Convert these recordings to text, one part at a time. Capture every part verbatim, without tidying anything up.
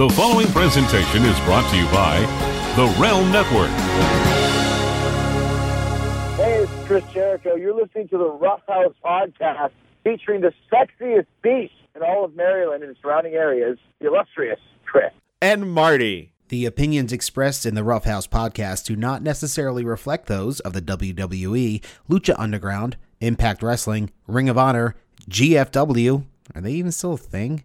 The following presentation is brought to you by the Realm Network. Hey, it's Chris Jericho. You're listening to the Rough House Podcast, featuring the sexiest beast in all of Maryland and surrounding areas, the illustrious Chris. And Marty. The opinions expressed in the Rough House Podcast do not necessarily reflect those of the W W E, Lucha Underground, Impact Wrestling, Ring of Honor, G F W, are they even still a thing?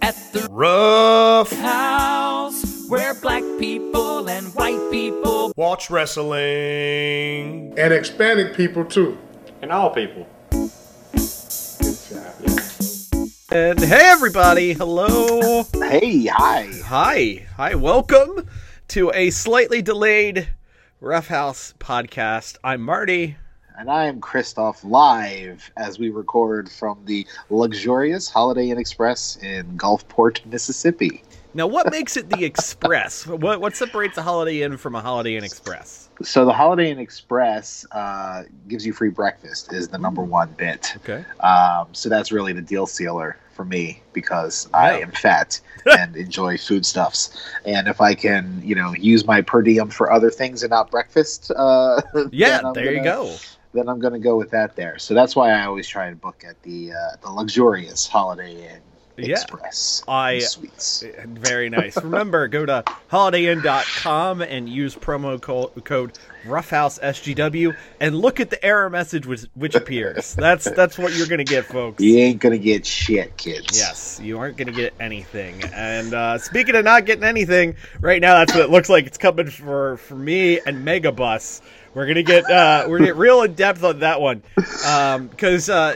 at the Rough House, where black people and white people watch wrestling. And Hispanic people, too. And all people. Good job. And hey, everybody. Hello. Hey, hi. Hi. Hi. Welcome to a slightly delayed Rough House podcast. I'm Marty. And I am Christoph, live as we record from the luxurious Holiday Inn Express in Gulfport, Mississippi. Now, what makes it the Express? What what separates a Holiday Inn from a Holiday Inn Express? So the Holiday Inn Express uh, gives you free breakfast is the number one bit. Okay. Um, so that's really the deal sealer for me, because yeah. I am fat and enjoy foodstuffs. And if I can, you know, use my per diem for other things and not breakfast. Uh, yeah, there gonna, you go. Then I'm going to go with that there. So that's why I always try to book at the uh, the luxurious Holiday Inn Express. Yeah, I, suites. Very nice. Remember, go to holiday inn dot com and use promo co- code Roughhouse S G W and look at the error message which, which appears. That's that's what you're going to get, folks. You ain't going to get shit, kids. Yes, you aren't going to get anything. And uh, speaking of not getting anything, right now that's what it looks like. It's coming for, for me and Megabus. We're gonna get uh, we're gonna get real in depth on that one, because um, uh,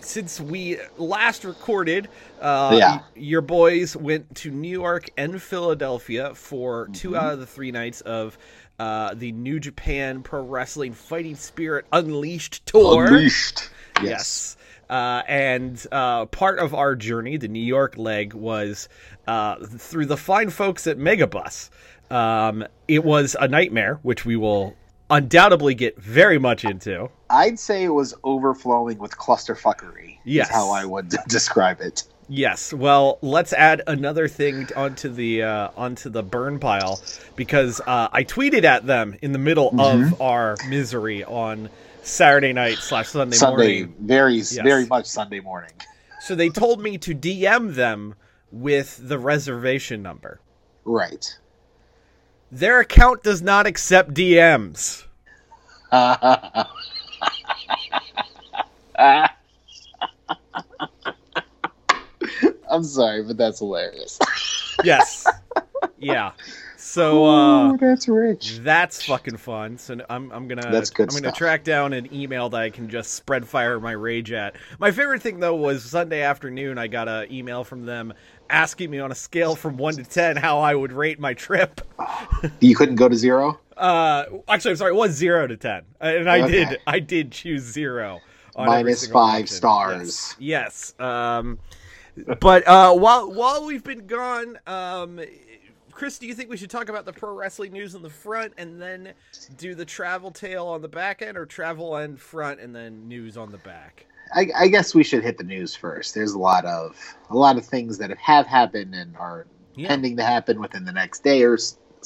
since we last recorded, uh, yeah. your boys went to New York and Philadelphia for mm-hmm. two out of the three nights of uh, the New Japan Pro Wrestling Fighting Spirit Unleashed Tour. Unleashed, yes. yes. Uh, and uh, part of our journey, the New York leg, was uh, through the fine folks at Megabus. Um, it was a nightmare, which we will undoubtedly get very much into. I'd say it was overflowing with clusterfuckery. Yes, is how I would d- describe it. Yes. Well, let's add another thing onto the uh, onto the burn pile, because uh, I tweeted at them in the middle mm-hmm. of our misery on Saturday night slash Sunday morning. Very, yes. very much Sunday morning. So they told me to D M them with the reservation number. Right. Their account does not accept D Ms. I'm sorry, but that's hilarious. Yes. Yeah. So uh, ooh, that's rich. That's fucking fun. So I'm I'm gonna that's good I'm gonna stuff. track down an email that I can just spread fire my rage at. My favorite thing though was Sunday afternoon. I got an email from them asking me on a scale from one to ten how I would rate my trip. You couldn't go to zero? Uh, actually, I'm sorry. It was zero to ten, and I okay. did I did choose zero. On Minus five option. Stars. Yes. yes. Um, but uh, while while we've been gone. Um, Chris, do you think we should talk about the pro wrestling news on the front and then do the travel tale on the back end, or travel end front and then news on the back? I, I guess we should hit the news first. There's a lot of a lot of things that have happened and are yeah. pending to happen within the next day or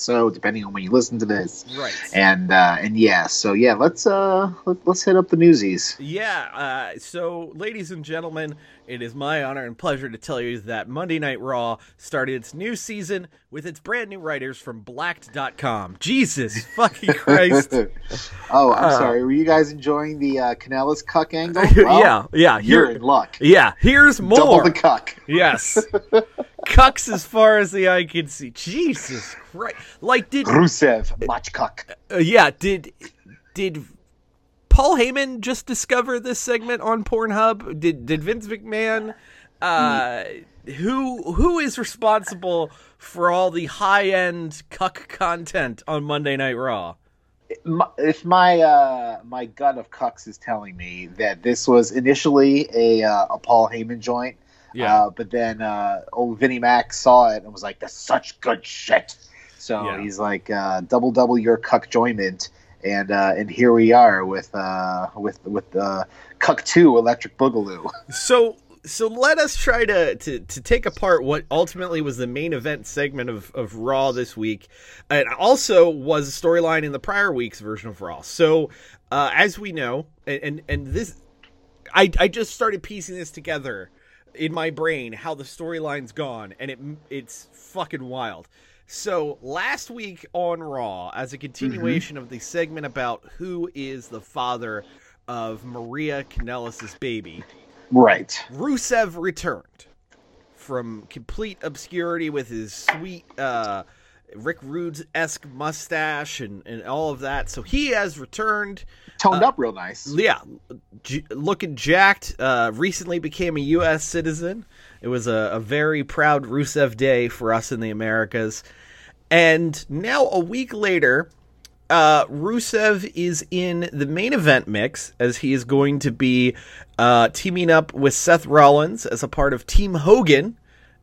so, depending on when you listen to this. Right. And uh, and yeah, so yeah, let's uh let, let's hit up the newsies. Yeah. Uh, so, ladies and gentlemen, it is my honor and pleasure to tell you that Monday Night Raw started its new season with its brand new writers from Blacked dot com. Jesus fucking Christ. Oh, I'm uh, sorry. Were you guys enjoying the uh, Kanellis cuck angle? Well, yeah, yeah. Here, you're in luck. Yeah, here's more. Double the cuck. Yes. Cucks as far as the eye can see. Jesus Christ. Like, did... Rusev, much cuck. Uh, yeah, did... Did... Paul Heyman just discovered this segment on Pornhub? Did did Vince McMahon? Uh, who who is responsible for all the high end cuck content on Monday Night Raw? If my uh, my gut of cucks is telling me that this was initially a uh, a Paul Heyman joint, yeah, uh, but then uh, old Vinnie Mac saw it and was like, "That's such good shit." So yeah. he's like, uh, "Double double your cuck joyment." And uh, and here we are with uh, with with uh, Cuck two Electric Boogaloo. So so let us try to, to, to take apart what ultimately was the main event segment of, of Raw this week, and also was a storyline in the prior week's version of Raw. So uh, as we know, and and this, I I just started piecing this together in my brain how the storyline's gone, and it it's fucking wild. So, last week on Raw, as a continuation mm-hmm. of the segment about who is the father of Maria Kanellis' baby. Right. Rusev returned from complete obscurity with his sweet uh, Rick Rude-esque mustache and, and all of that. So, he has returned. Toned uh, up real nice. Yeah. J- looking jacked. Uh, recently became a U S citizen. It was a, a very proud Rusev day for us in the Americas. And now a week later, uh, Rusev is in the main event mix as he is going to be uh, teaming up with Seth Rollins as a part of Team Hogan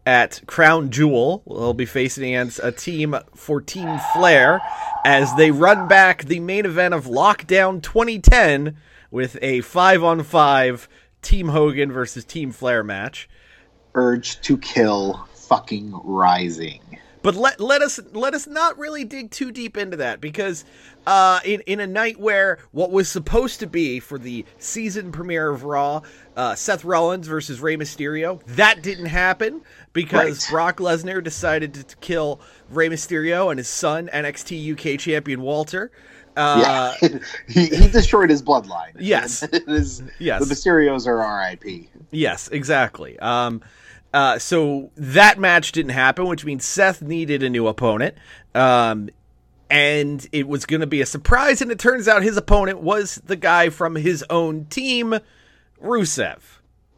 at Crown Jewel. They'll be facing against a team for Team Flair as they run back the main event of Lockdown twenty ten with a five on five Team Hogan versus Team Flair match. Urge to Kill fucking rising. But let let us let us not really dig too deep into that, because uh, in, in a night where what was supposed to be for the season premiere of Raw, uh, Seth Rollins versus Rey Mysterio, that didn't happen because right. Brock Lesnar decided to kill Rey Mysterio and his son, N X T U K champion Walter. Uh, yeah. he, he destroyed his bloodline. Yes. his, yes. The Mysterios are R I P. Yes, exactly. Um, uh, so that match didn't happen, which means Seth needed a new opponent. Um, and it was going to be a surprise, and it turns out his opponent was the guy from his own team, Rusev.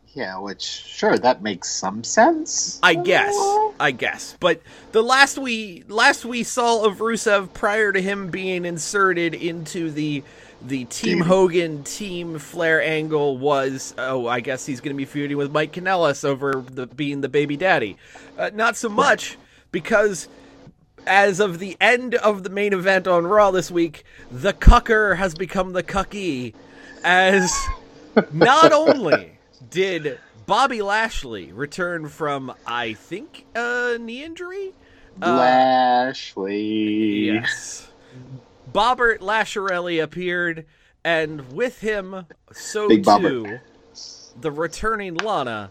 Yeah, which, sure, that makes some sense. I guess, I guess. But the last we last we saw of Rusev prior to him being inserted into the the Team Hogan, Team Flair angle was, oh, I guess he's going to be feuding with Mike Kanellis over the, being the baby daddy. Uh, not so much, because as of the end of the main event on Raw this week, the cucker has become the cucky, as not only... did Bobby Lashley return from, I think, a knee injury? Lashley. Uh, yes. Bobbert Lasharelli appeared, and with him, so Big too, Bobbert. The returning Lana.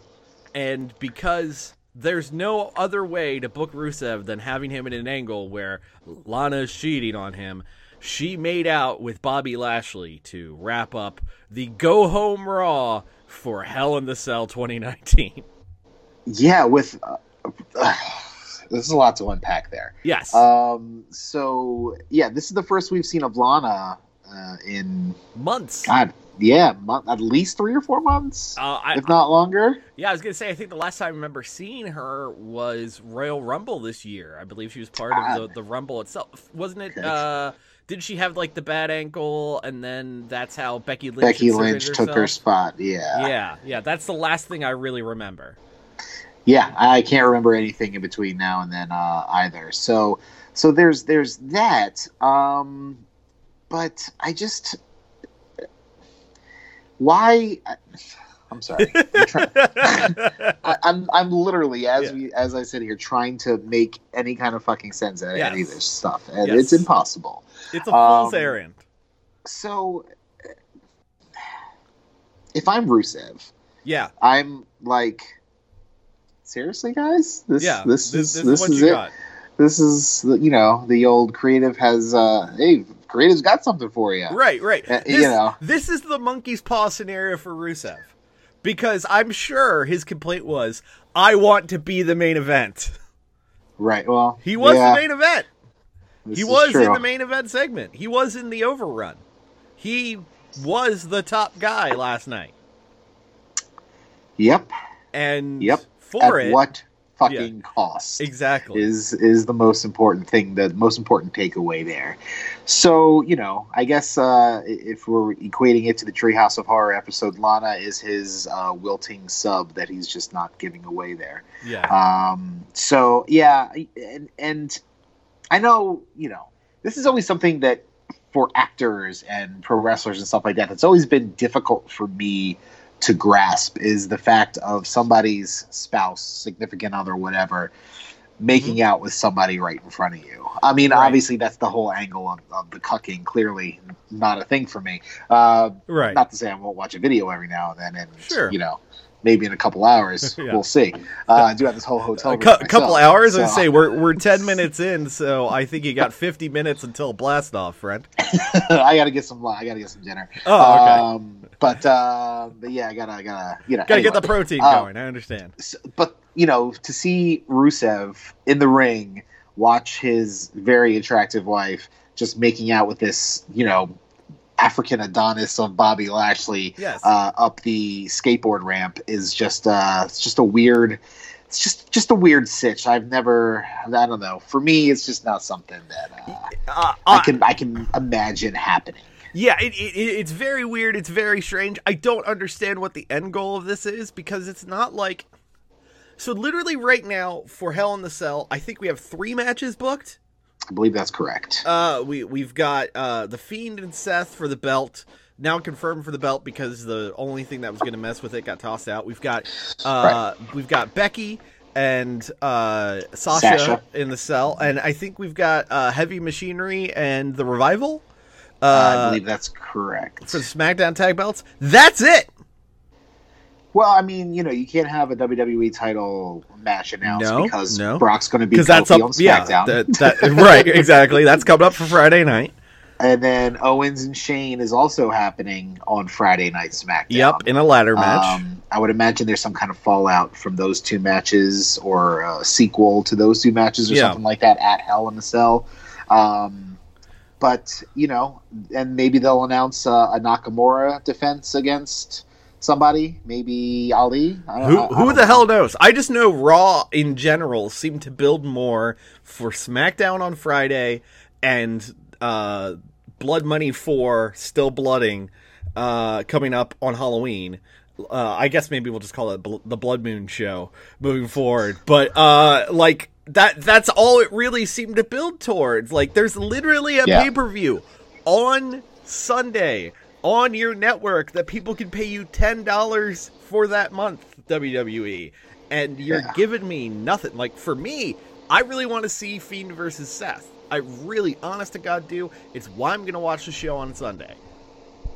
And because there's no other way to book Rusev than having him in an angle where Lana's cheating on him, she made out with Bobby Lashley to wrap up the Go Home Raw for Hell in the Cell twenty nineteen. Yeah, with... Uh, uh, there's a lot to unpack there. Yes. Um, so, yeah, this is the first we've seen of Lana uh, in... months. God, yeah, month, at least three or four months, uh, I, if not longer. Yeah, I was going to say, I think the last time I remember seeing her was Royal Rumble this year. I believe she was part God. of the, the Rumble itself. Wasn't it... Uh, Did she have, like, the bad ankle, and then that's how Becky Lynch... Becky Lynch herself? Took her spot, yeah. Yeah, yeah, that's the last thing I really remember. Yeah, I can't remember anything in between now and then uh, either. So so there's there's that, um, but I just... Why... I'm sorry. I'm, try- I, I'm I'm literally as yeah. we as I sit here trying to make any kind of fucking sense out of yes. any of this stuff, and yes. it's impossible. It's a false um, errand. So, if I'm Rusev, yeah, I'm like, seriously, guys, this yeah, this, this, this, this is, is it. Got. This is, you know, the old creative has, uh, hey, creative's got something for you. Right, right. Uh, this, you know, this is the monkey's paw scenario for Rusev, because I'm sure his complaint was, "I want to be the main event." Right. Well, he was yeah. the main event. This he was true. in the main event segment. He was in the overrun. He was the top guy last night. Yep. And yep. for At it, what? Fucking yeah. cost exactly is is the most important thing, the most important takeaway there. So, you know, I guess uh, if we're equating it to the Treehouse of Horror episode, Lana is his uh, wilting sub that he's just not giving away there. Yeah. Um. So yeah, and and I know, you know, this is always something that for actors and pro wrestlers and stuff like that, it's always been difficult for me to grasp, is the fact of somebody's spouse, significant other, whatever, making out with somebody right in front of you. I mean, right. obviously that's the whole angle of, of the cucking. Clearly not a thing for me. Uh, right. Not to say I won't watch a video every now and then, and sure. you know, maybe in a couple hours yeah. we'll see. Uh, I do have this whole hotel room. A cu- couple hours, so. I'd say we're we're ten minutes in, so I think you got fifty minutes until blast off, friend. I gotta get some. I gotta get some dinner. Oh, okay. Um, But, uh, but yeah, I gotta, I gotta, you know, gotta anyway. get the protein um, going. I understand. So, but you know, to see Rusev in the ring, watch his very attractive wife just making out with this, you know, African Adonis of Bobby Lashley yes. uh, up the skateboard ramp is just, uh, it's just a weird, it's just, just a weird sitch. I've never, I don't know. For me, it's just not something that uh, uh, I can, I can imagine happening. Yeah, it, it it's very weird. It's very strange. I don't understand what the end goal of this is, because it's not like... So literally right now for Hell in the Cell, I think we have three matches booked. I believe that's correct. Uh, we, we've got uh, The Fiend and Seth for the belt. Now confirmed for the belt because the only thing that was going to mess with it got tossed out. We've got uh, right. we've got Becky and uh, Sasha, Sasha in the cell. And I think we've got uh, Heavy Machinery and The Revival. Uh, I believe that's correct. For the SmackDown tag belts, that's it. Well, I mean, you know, you can't have a W W E title match announced no, because no. Brock's going to be that's up, on SmackDown. Yeah, that, that, right, exactly. That's coming up for Friday night. And then Owens and Shane is also happening on Friday night SmackDown. Yep, in a ladder match. Um, I would imagine there's some kind of fallout from those two matches, or a sequel to those two matches, or yeah. something like that at Hell in a Cell. Um But, you know, and maybe they'll announce uh, a Nakamura defense against somebody. Maybe Ali. I don't, who I, I who the know. hell knows? I just know Raw in general seemed to build more for SmackDown on Friday and uh, Blood Money four, Still Blooding, uh, coming up on Halloween. Uh, I guess maybe we'll just call it bl- the Blood Moon show moving forward. But, uh, like... That that's all it really seemed to build towards. Like, there's literally a yeah. pay-per-view on Sunday on your network that people can pay you ten dollars for that month, W W E. And you're yeah. giving me nothing. Like, for me, I really want to see Fiend versus Seth. I really, honest to God, do. It's why I'm going to watch the show on Sunday.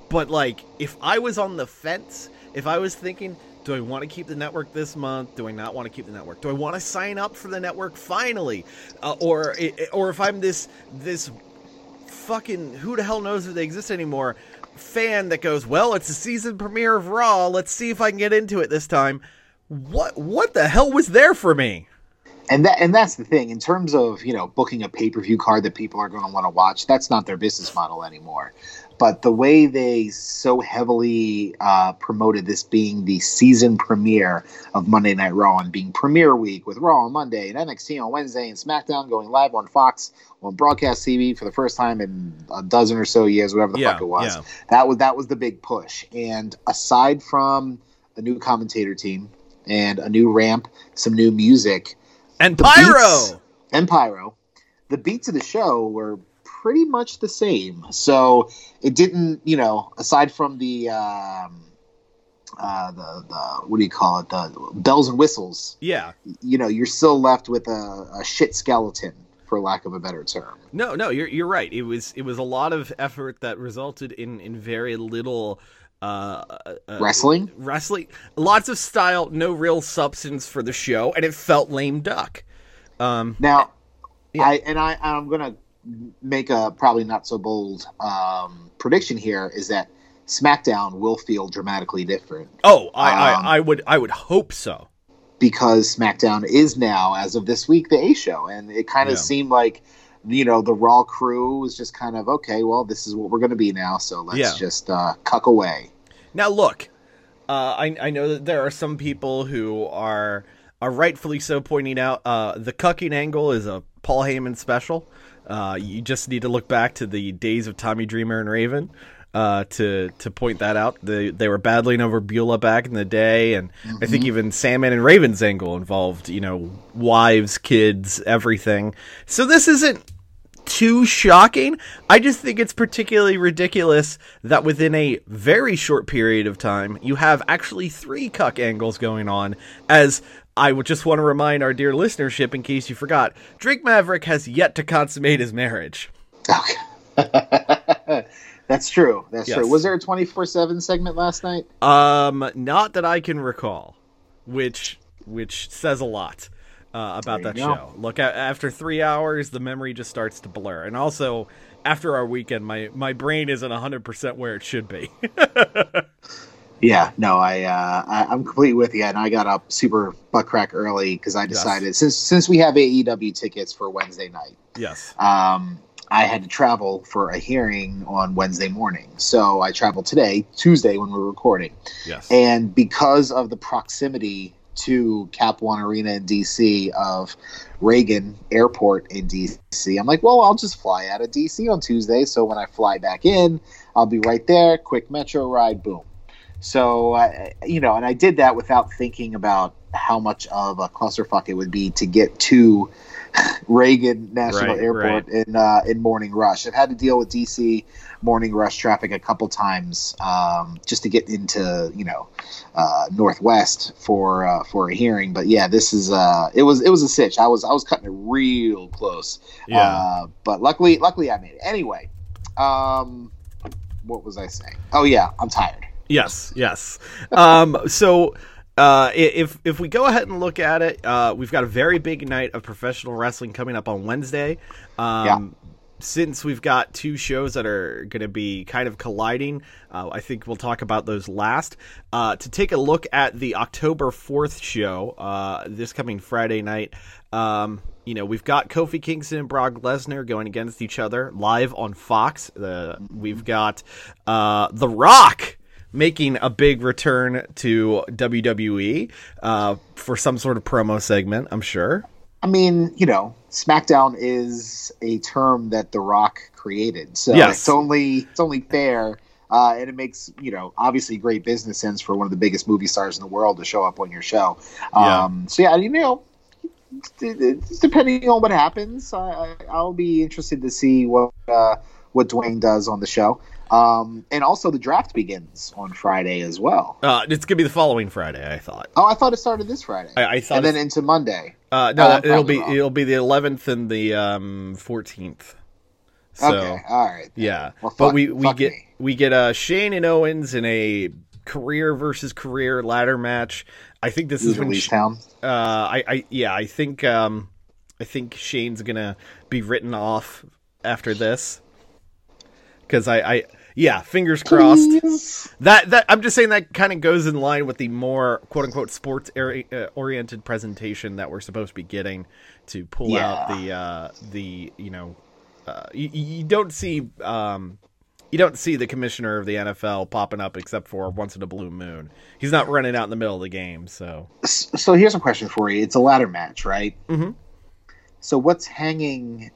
But, like, if I was on the fence, if I was thinking... Do I want to keep the network this month? Do I not want to keep the network? Do I want to sign up for the network finally? Uh, or or if I'm this this fucking who the hell knows if they exist anymore fan that goes, well, it's the season premiere of Raw. Let's see if I can get into it this time. What what the hell was there for me? And that and that's the thing. In terms of, you know, booking a pay-per-view card that people are going to want to watch, that's not their business model anymore. But the way they so heavily uh, promoted this being the season premiere of Monday Night Raw and being premiere week with Raw on Monday and N X T on Wednesday and SmackDown going live on Fox on broadcast T V for the first time in a dozen or so years, whatever the yeah, fuck it was. Yeah. That was that was the big push. And aside from a new commentator team and a new ramp, some new music. And pyro! Beats, and pyro. The beats of the show were... pretty much the same. So it didn't, you know, aside from the um, uh, the, the what do you call it? The bells and whistles. Yeah. You know, you're still left with a, a shit skeleton, for lack of a better term. No, no, you're you're right. It was it was a lot of effort that resulted in, in very little uh, uh, wrestling. Wrestling, lots of style, no real substance for the show, and it felt lame duck. Um, now, yeah. I and I I'm gonna make a probably not so bold um, prediction here is that SmackDown will feel dramatically different. Oh, I, um, I, I would I would hope so. Because SmackDown is now, as of this week, the A show. And it kind of yeah. seemed like, you know, the Raw crew was just kind of, okay, well, this is what we're going to be now, so let's yeah. just uh, cuck away. Now, look, uh, I, I know that there are some people who are are rightfully so pointing out uh, the cucking angle is a Paul Heyman special. Uh, you just need to look back to the days of Tommy Dreamer and Raven. Uh, to to point that out. They, they were battling over Beulah back in the day, and mm-hmm. I think even Sandman and Raven's angle involved, you know, wives, kids, everything. So this isn't too shocking. I just think it's particularly ridiculous that within a very short period of time, you have actually three cuck angles going on, as... I would just want to remind our dear listenership, in case you forgot, Drake Maverick has yet to consummate his marriage. Okay. That's true. That's yes. true. Was there a twenty-four seven segment last night? Um, not that I can recall, which which says a lot uh, about that go. show. Look, after three hours, the memory just starts to blur. And also, after our weekend, my, my brain isn't one hundred percent where it should be. yeah, no, I, uh, I, I'm completely with you. And I got up super butt crack early because I decided, yes. since since we have A E W tickets for Wednesday night. Yes. Um. I had to travel for a hearing on Wednesday morning. So I traveled today, Tuesday, when we were recording. Yes. And because of the proximity to Cap One Arena in D C of Reagan Airport in D C, I'm like, well, I'll just fly out of D C on Tuesday. So when I fly back in, I'll be right there. Quick metro ride. Boom. So, uh, you know, and I did that without thinking about how much of a clusterfuck it would be to get to Reagan National right, Airport right. in uh, in morning rush. I've had to deal with D C morning rush traffic a couple times um, just to get into you know uh, Northwest for uh, for a hearing. But yeah, this is uh, it was it was a sitch. I was I was cutting it real close. Yeah. Uh, but luckily luckily I made it anyway. Um, what was I saying? Oh yeah, I'm tired. Yes, yes. um, so. Uh, if if we go ahead and look at it, uh, we've got a very big night of professional wrestling coming up on Wednesday. Um, yeah. Since we've got two shows that are going to be kind of colliding, uh, I think we'll talk about those last. Uh, to take a look at the October fourth show, uh, this coming Friday night, um, you know, we've got Kofi Kingston and Brock Lesnar going against each other live on Fox. Uh, we've got uh, The Rock making a big return to W W E uh, for some sort of promo segment, I'm sure. I mean, you know, SmackDown is a term that The Rock created, so yes. it's only it's only fair, uh, and it makes, you know, obviously great business sense for one of the biggest movie stars in the world to show up on your show. Yeah. Um, so yeah, you know, depending on what happens, I, I'll be interested to see what uh, what Dwayne does on the show. Um, and also the draft begins on Friday as well. Uh, it's going to be the following Friday, I thought. Oh, I thought it started this Friday. I, I thought and then into Monday. Uh, no, oh, it'll be wrong. It'll be the eleventh and the um, fourteenth. So, okay, all right. Then. Yeah, well, fuck, but we, we get me. we get uh, Shane and Owens in a career versus career ladder match. I think this Usually is when Sh- town. Uh, I, I yeah, I think um, I think Shane's gonna be written off after this because I. I Yeah, fingers crossed. Please. That that I'm just saying that kind of goes in line with the more quote unquote sports area, uh, oriented presentation that we're supposed to be getting to pull yeah. out the uh, the you know uh, you, you don't see um, you don't see the commissioner of the N F L popping up except for once in a blue moon. He's not running out in the middle of the game. So so here's a question for you. It's a ladder match, right? Mm-hmm. So what's hanging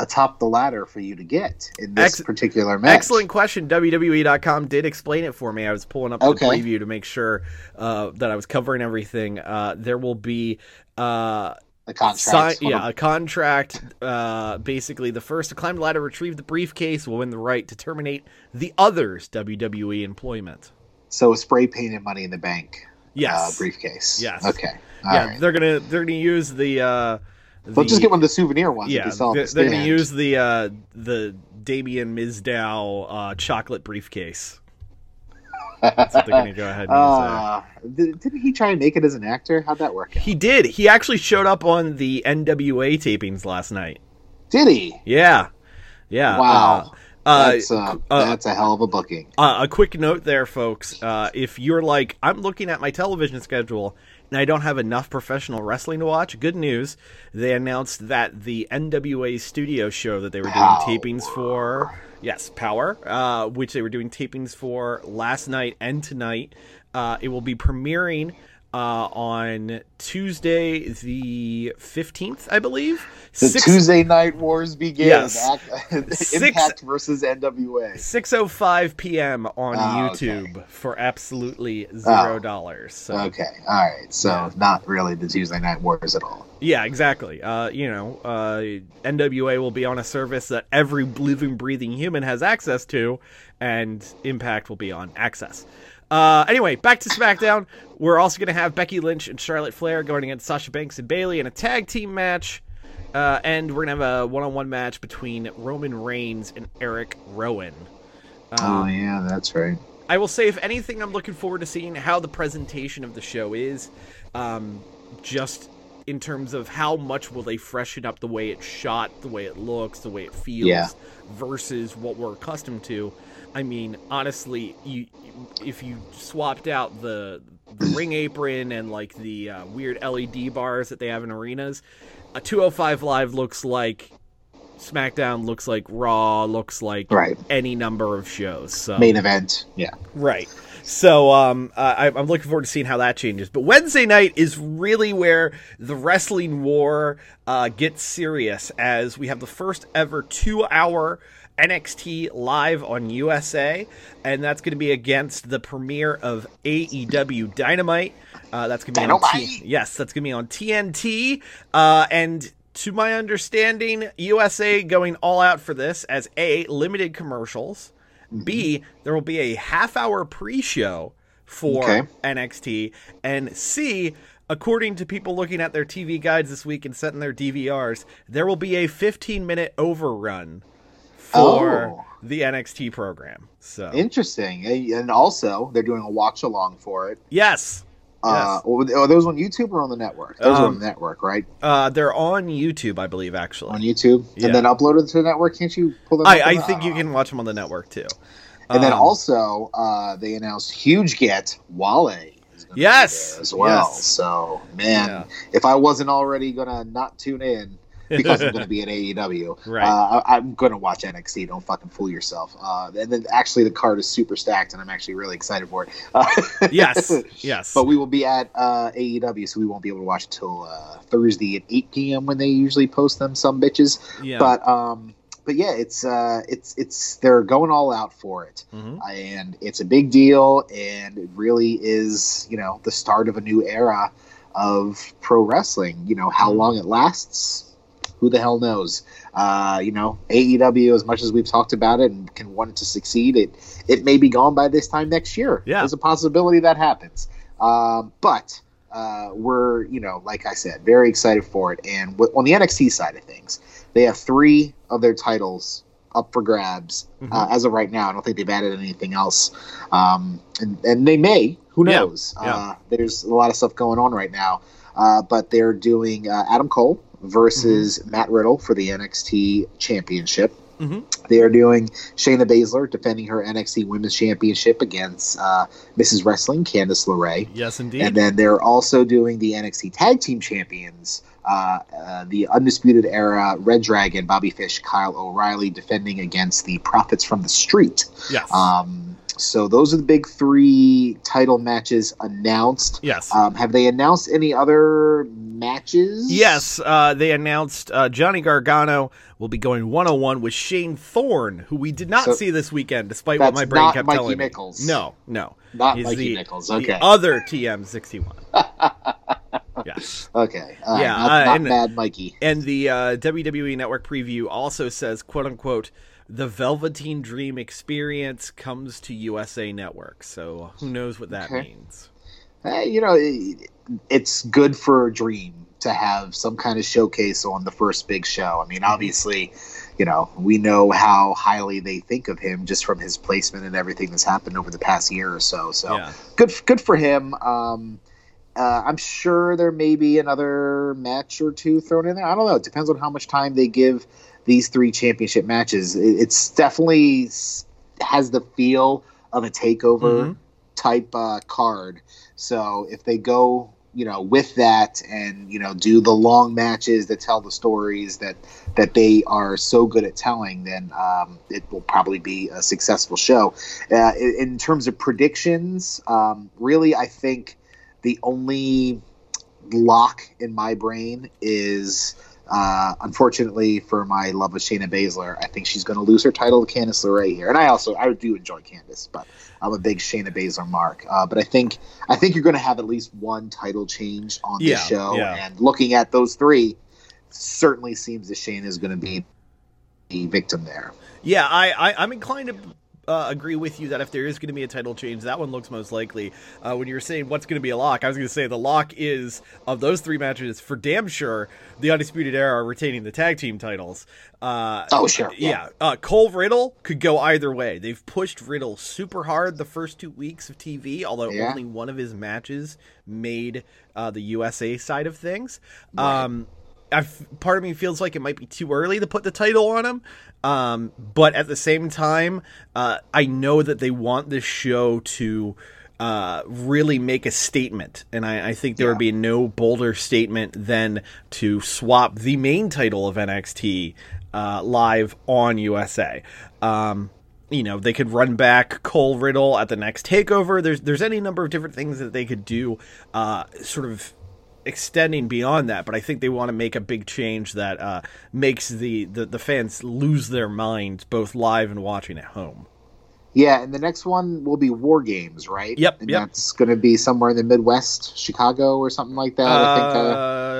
atop the ladder for you to get in this Ex- particular match? Excellent question. W W E dot com did explain it for me. I was pulling up okay. the preview to make sure uh, that I was covering everything. Uh, there will be uh, a contract. Si- yeah, a contract. Uh, basically, the first to climb the ladder, retrieve the briefcase, will win the right to terminate the other's W W E employment. So spray painted Money in the Bank. Yes. Uh, briefcase. Yes. Okay. All yeah. Right. They're gonna they're gonna use the. Uh, the They'll just get one of the souvenir ones. Yeah. They're, they're gonna use the uh, the Damien Mizdow uh, chocolate briefcase. That's what they're gonna go ahead and uh, use. Didn't he try and make it as an actor? How'd that work out? He did. He actually showed up on the N W A tapings last night. Did he? Yeah. Yeah. Wow. Uh, Uh, that's, uh, uh, that's a hell of a booking. Uh, a quick note there, folks. Uh, if you're like, I'm looking at my television schedule and I don't have enough professional wrestling to watch, good news. They announced that the N W A studio show that they were doing Power. tapings for, yes, Power, uh, which they were doing tapings for last night and tonight, uh, it will be premiering uh, on Tuesday the fifteenth, I believe. The Six... Tuesday Night Wars begins. Yes. Act... Six... Impact versus N W A. six oh five p.m. on oh, YouTube okay. for absolutely zero dollars. Oh. So. Okay, all right. So yeah. Not really the Tuesday Night Wars at all. Yeah, exactly. Uh, you know, uh, N W A will be on a service that every living, breathing human has access to, and Impact will be on Access. Uh, anyway, back to SmackDown. We're also going to have Becky Lynch and Charlotte Flair going against Sasha Banks and Bayley in a tag team match. Uh, and we're going to have a one-on-one match between Roman Reigns and Eric Rowan. Um, oh, yeah, that's right. I will say, if anything, I'm looking forward to seeing how the presentation of the show is. Um, just in terms of how much will they freshen up the way it's shot, the way it looks, the way it feels, yeah. versus what we're accustomed to. I mean, honestly, you if you swapped out the, the ring apron and, like, the uh, weird L E D bars that they have in arenas, a two oh five Live looks like SmackDown, looks like Raw, looks like right. any number of shows. So. Main event, yeah. Right. So um, uh, I, I'm looking forward to seeing how that changes. But Wednesday night is really where the wrestling war uh, gets serious, as we have the first ever two-hour N X T live on U S A, and that's going to be against the premiere of A E W Dynamite. Uh, that's going to be Dynamite. on T- yes, that's going to be on T N T. Uh, and to my understanding, U S A going all out for this as A, limited commercials. Mm-hmm. B, there will be a half-hour pre-show for okay. N X T, and C, according to people looking at their T V guides this week and setting their D V Rs, there will be a fifteen-minute overrun for oh. the N X T program. So interesting. And also, they're doing a watch along for it. Yes. Uh, yes. Are those on YouTube or on the network? Those um, are on the network, right? Uh, they're on YouTube, I believe, actually. On YouTube? Yeah. And then uploaded to the network? Can't you pull them I, up? I think uh, you can watch them on the network, too. And um, then also, uh, they announced Huge Get Wale. Yes. As well. Yes. So, man, yeah. if I wasn't already going to not tune in, because I'm going to be at A E W. Right. Uh, I'm going to watch N X T. Don't fucking fool yourself. Uh, and then actually, the card is super stacked, and I'm actually really excited for it. Uh, yes, yes. But we will be at uh, A E W, so we won't be able to watch it until uh, Thursday at eight p.m. when they usually post them, some bitches. Yeah. But um, but yeah, it's uh, it's it's they're going all out for it, mm-hmm. and it's a big deal, and it really is, you know, the start of a new era of pro wrestling. You know, how mm-hmm. long it lasts. Who the hell knows? Uh, you know, A E W, as much as we've talked about it and can want it to succeed, it it may be gone by this time next year. Yeah. There's a possibility that happens. Um, but uh, we're, you know, like I said, very excited for it. And w- on the N X T side of things, they have three of their titles up for grabs mm-hmm. uh, as of right now. I don't think they've added anything else. Um, and, and they may. Who knows? Yeah. Yeah. Uh, there's a lot of stuff going on right now. Uh, but they're doing uh, Adam Cole versus mm-hmm. Matt Riddle for the N X T Championship. Mm-hmm. They are doing Shayna Baszler defending her N X T Women's Championship against uh, Missus Wrestling, Candice LeRae. Yes, indeed. And then they're also doing the N X T Tag Team Champions, uh, uh, the Undisputed Era, Red Dragon, Bobby Fish, Kyle O'Reilly, defending against the Profits from the Street. Yes. Um, so those are the big three title matches announced. Yes. Um, have they announced any other matches? Yes. Uh, they announced uh, Johnny Gargano will be going one-on-one with Shane Thorne, who we did not so see this weekend, despite what my brain kept Mikey telling Nichols. me. No, no. Not He's Mikey the, Nichols. Okay. The other T M sixty-one. Yes. Okay. Uh, yeah. Not, uh, not and, Mad Mikey. And the uh, W W E Network preview also says, quote-unquote, the Velveteen Dream Experience comes to U S A Network. So who knows what that okay. means? Uh, you know, it, it's good for Dream to have some kind of showcase on the first big show. I mean, obviously, you know, we know how highly they think of him just from his placement and everything that's happened over the past year or so. So yeah. good, good for him. Um, Uh, I'm sure there may be another match or two thrown in there. I don't know. It depends on how much time they give these three championship matches. It's definitely has the feel of a takeover mm-hmm. type uh, card. So if they go, you know, with that and, you know, do the long matches that tell the stories that that they are so good at telling, then um, it will probably be a successful show. Uh, in, in terms of predictions, um, really, I think. The only lock in my brain is, uh, unfortunately for my love of Shayna Baszler, I think she's going to lose her title to Candice LeRae here. And I also I do enjoy Candice, but I'm a big Shayna Baszler mark. Uh, but I think I think you're going to have at least one title change on yeah, this show. Yeah. And looking at those three, certainly seems that Shayna is going to be the victim there. Yeah, I, I I'm inclined to. Uh, agree with you that if there is going to be a title change, that one looks most likely. Uh, when you were saying what's going to be a lock, I was going to say the lock is, of those three matches, for damn sure, the Undisputed Era are retaining the tag team titles. Uh, oh, sure. Yeah. yeah. Uh, Cole Riddle could go either way. They've pushed Riddle super hard the first two weeks of T V, although yeah. only one of his matches made uh, the U S A side of things. Right. Um, I've, part of me feels like it might be too early to put the title on him. Um, but at the same time, uh, I know that they want this show to uh, really make a statement. And I, I think there yeah. would be no bolder statement than to swap the main title of N X T uh, live on U S A. Um, you know, they could run back Cole Riddle at the next takeover. There's, there's any number of different things that they could do uh, sort of extending beyond that, but I think they want to make a big change that uh, makes the, the, the fans lose their minds, both live and watching at home. Yeah, and the next one will be War Games, right? Yep, and yep. that's going to be somewhere in the Midwest, Chicago or something like that. Uh, I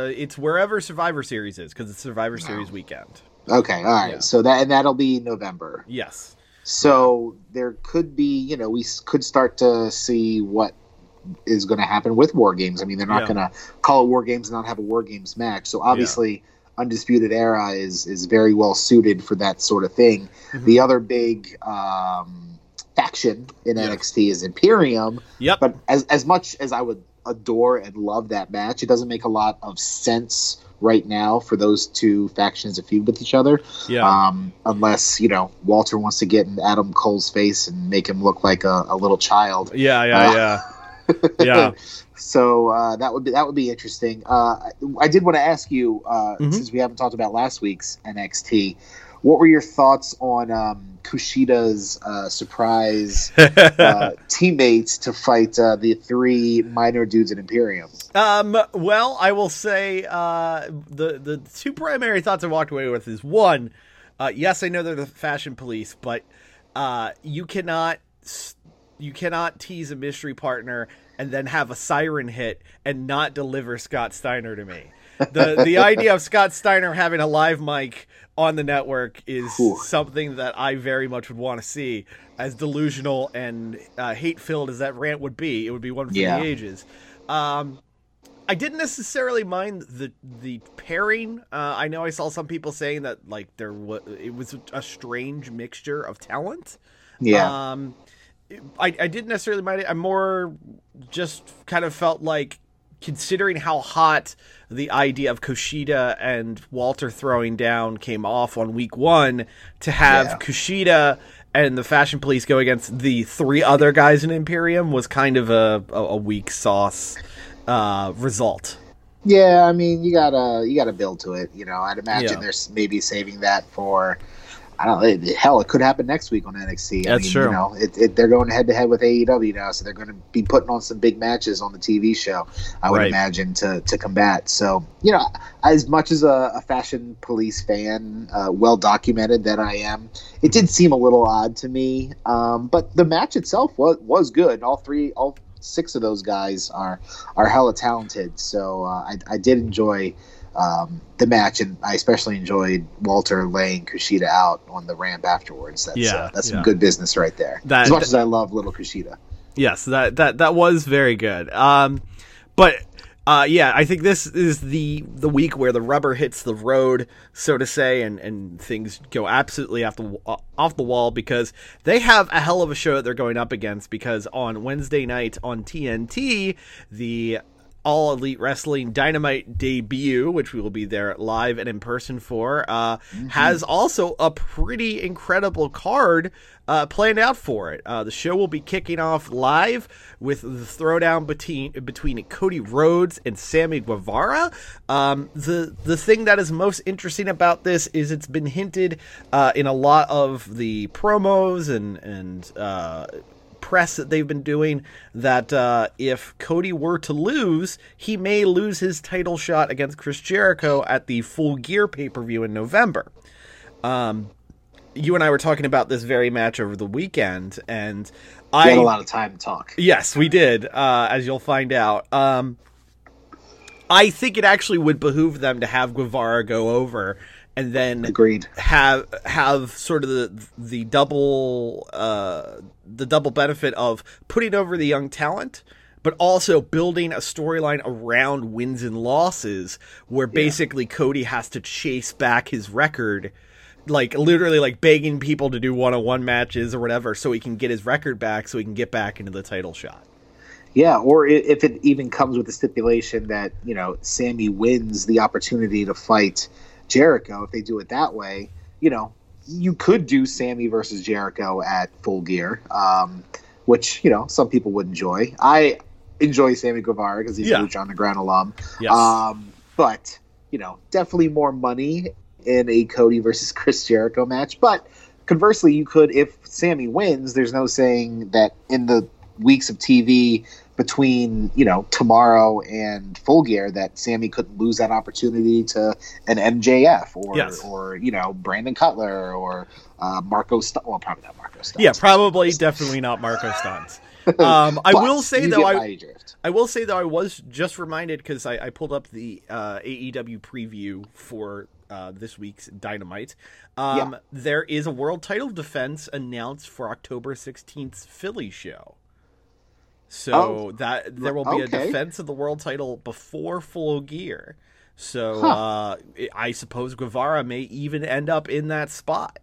think uh, it's wherever Survivor Series is, because it's Survivor wow. Series weekend. Okay, all right. Yeah. So that and that'll be November. Yes. So yeah. there could be, you know, we could start to see what is going to happen with War Games. I mean, they're not yeah. going to call it War Games and not have a War Games match. So obviously yeah. Undisputed Era is, is very well suited for that sort of thing. Mm-hmm. The other big um, faction in yeah. N X T is Imperium. Yep. But as, as much as I would adore and love that match, it doesn't make a lot of sense right now for those two factions to feud with each other. Yeah. Um, unless, you know, Walter wants to get in Adam Cole's face and make him look like a, a little child. Yeah. Yeah. Uh, yeah. yeah. So uh, that would be that would be interesting. Uh, I did want to ask you, uh, mm-hmm. since we haven't talked about last week's N X T, what were your thoughts on um, Kushida's uh, surprise uh, teammates to fight uh, the three minor dudes in Imperium? Um, well, I will say uh, the the two primary thoughts I walked away with is one, uh, yes, I know they're the fashion police, but uh, you cannot. St- You cannot tease a mystery partner and then have a siren hit and not deliver Scott Steiner to me. The the idea of Scott Steiner having a live mic on the network is Ooh. something that I very much would want to see, as delusional and uh, hate-filled as that rant would be. It would be one for yeah. the ages. Um, I didn't necessarily mind the the pairing. Uh, I know I saw some people saying that like there was, it was a strange mixture of talent. Yeah. Um, I, I didn't necessarily mind it. I more just kind of felt like, considering how hot the idea of Kushida and Walter throwing down came off on week one, to have yeah. Kushida and the Fashion Police go against the three other guys in Imperium was kind of a, a, a weak sauce uh, result. Yeah, I mean, you gotta you gotta build to it. You know, I'd imagine yeah. they're maybe saving that for. I don't know. Hell, it could happen next week on N X T. I That's mean, true. You know, it, it, they're going head to head with A E W now, so they're going to be putting on some big matches on the T V show. I would right. imagine to to combat. So, you know, as much as a, a Fashion Police fan, uh, well documented that I am, it did seem a little odd to me. Um, but the match itself was was good. All three, all six of those guys are are hella talented. So uh, I I did enjoy um, the match, and I especially enjoyed Walter laying Kushida out on the ramp afterwards. That's, yeah, uh, that's yeah. some good business right there. That, as much that, as I love little Kushida. Yes, that that that was very good. Um, but uh, yeah, I think this is the the week where the rubber hits the road, so to say, and, and things go absolutely off the off the wall, because they have a hell of a show that they're going up against. Because on Wednesday night on T N T, the All Elite Wrestling Dynamite debut, which we will be there live and in person for, uh, mm-hmm. has also a pretty incredible card uh, planned out for it. Uh, the show will be kicking off live with the throwdown between between Cody Rhodes and Sammy Guevara. Um, the the thing that is most interesting about this is it's been hinted uh, in a lot of the promos and and. Uh, press that they've been doing that uh, if Cody were to lose, he may lose his title shot against Chris Jericho at the Full Gear pay-per-view in November. Um, you and I were talking about this very match over the weekend, and we I had a lot of time to talk. Yes, we did, uh, as you'll find out. Um, I think it actually would behoove them to have Guevara go over and then Agreed. have have sort of the the double uh, the double benefit of putting over the young talent, but also building a storyline around wins and losses, where basically yeah. Cody has to chase back his record, like literally like begging people to do one-on-one matches or whatever, so he can get his record back, so he can get back into the title shot. Yeah, or if it even comes with a stipulation that, you know, Sammy wins the opportunity to fight Jericho. If they do it that way, you know, you could do Sammy versus Jericho at Full Gear, um, which, you know, some people would enjoy. I enjoy Sammy Guevara because he's yeah. a Lucha Underground alum. Yes. Um, but, you know, definitely more money in a Cody versus Chris Jericho match. But conversely, you could, if Sammy wins, there's no saying that in the weeks of T V between, you know, tomorrow and Full Gear, that Sammy couldn't lose that opportunity to an M J F or, yes. or you know, Brandon Cutler or uh, Marco Stunt. Well, probably not Marco Stunt. Yeah, probably, definitely not Marco Stunt. Um, I will say, though, I, I will say, though, I was just reminded, because I, I pulled up the uh, A E W preview for uh, this week's Dynamite. Um, yeah. There is a world title defense announced for October sixteenth's Philly show. So oh, that there will be okay. a defense of the world title before Full Gear. So huh. uh, I suppose Guevara may even end up in that spot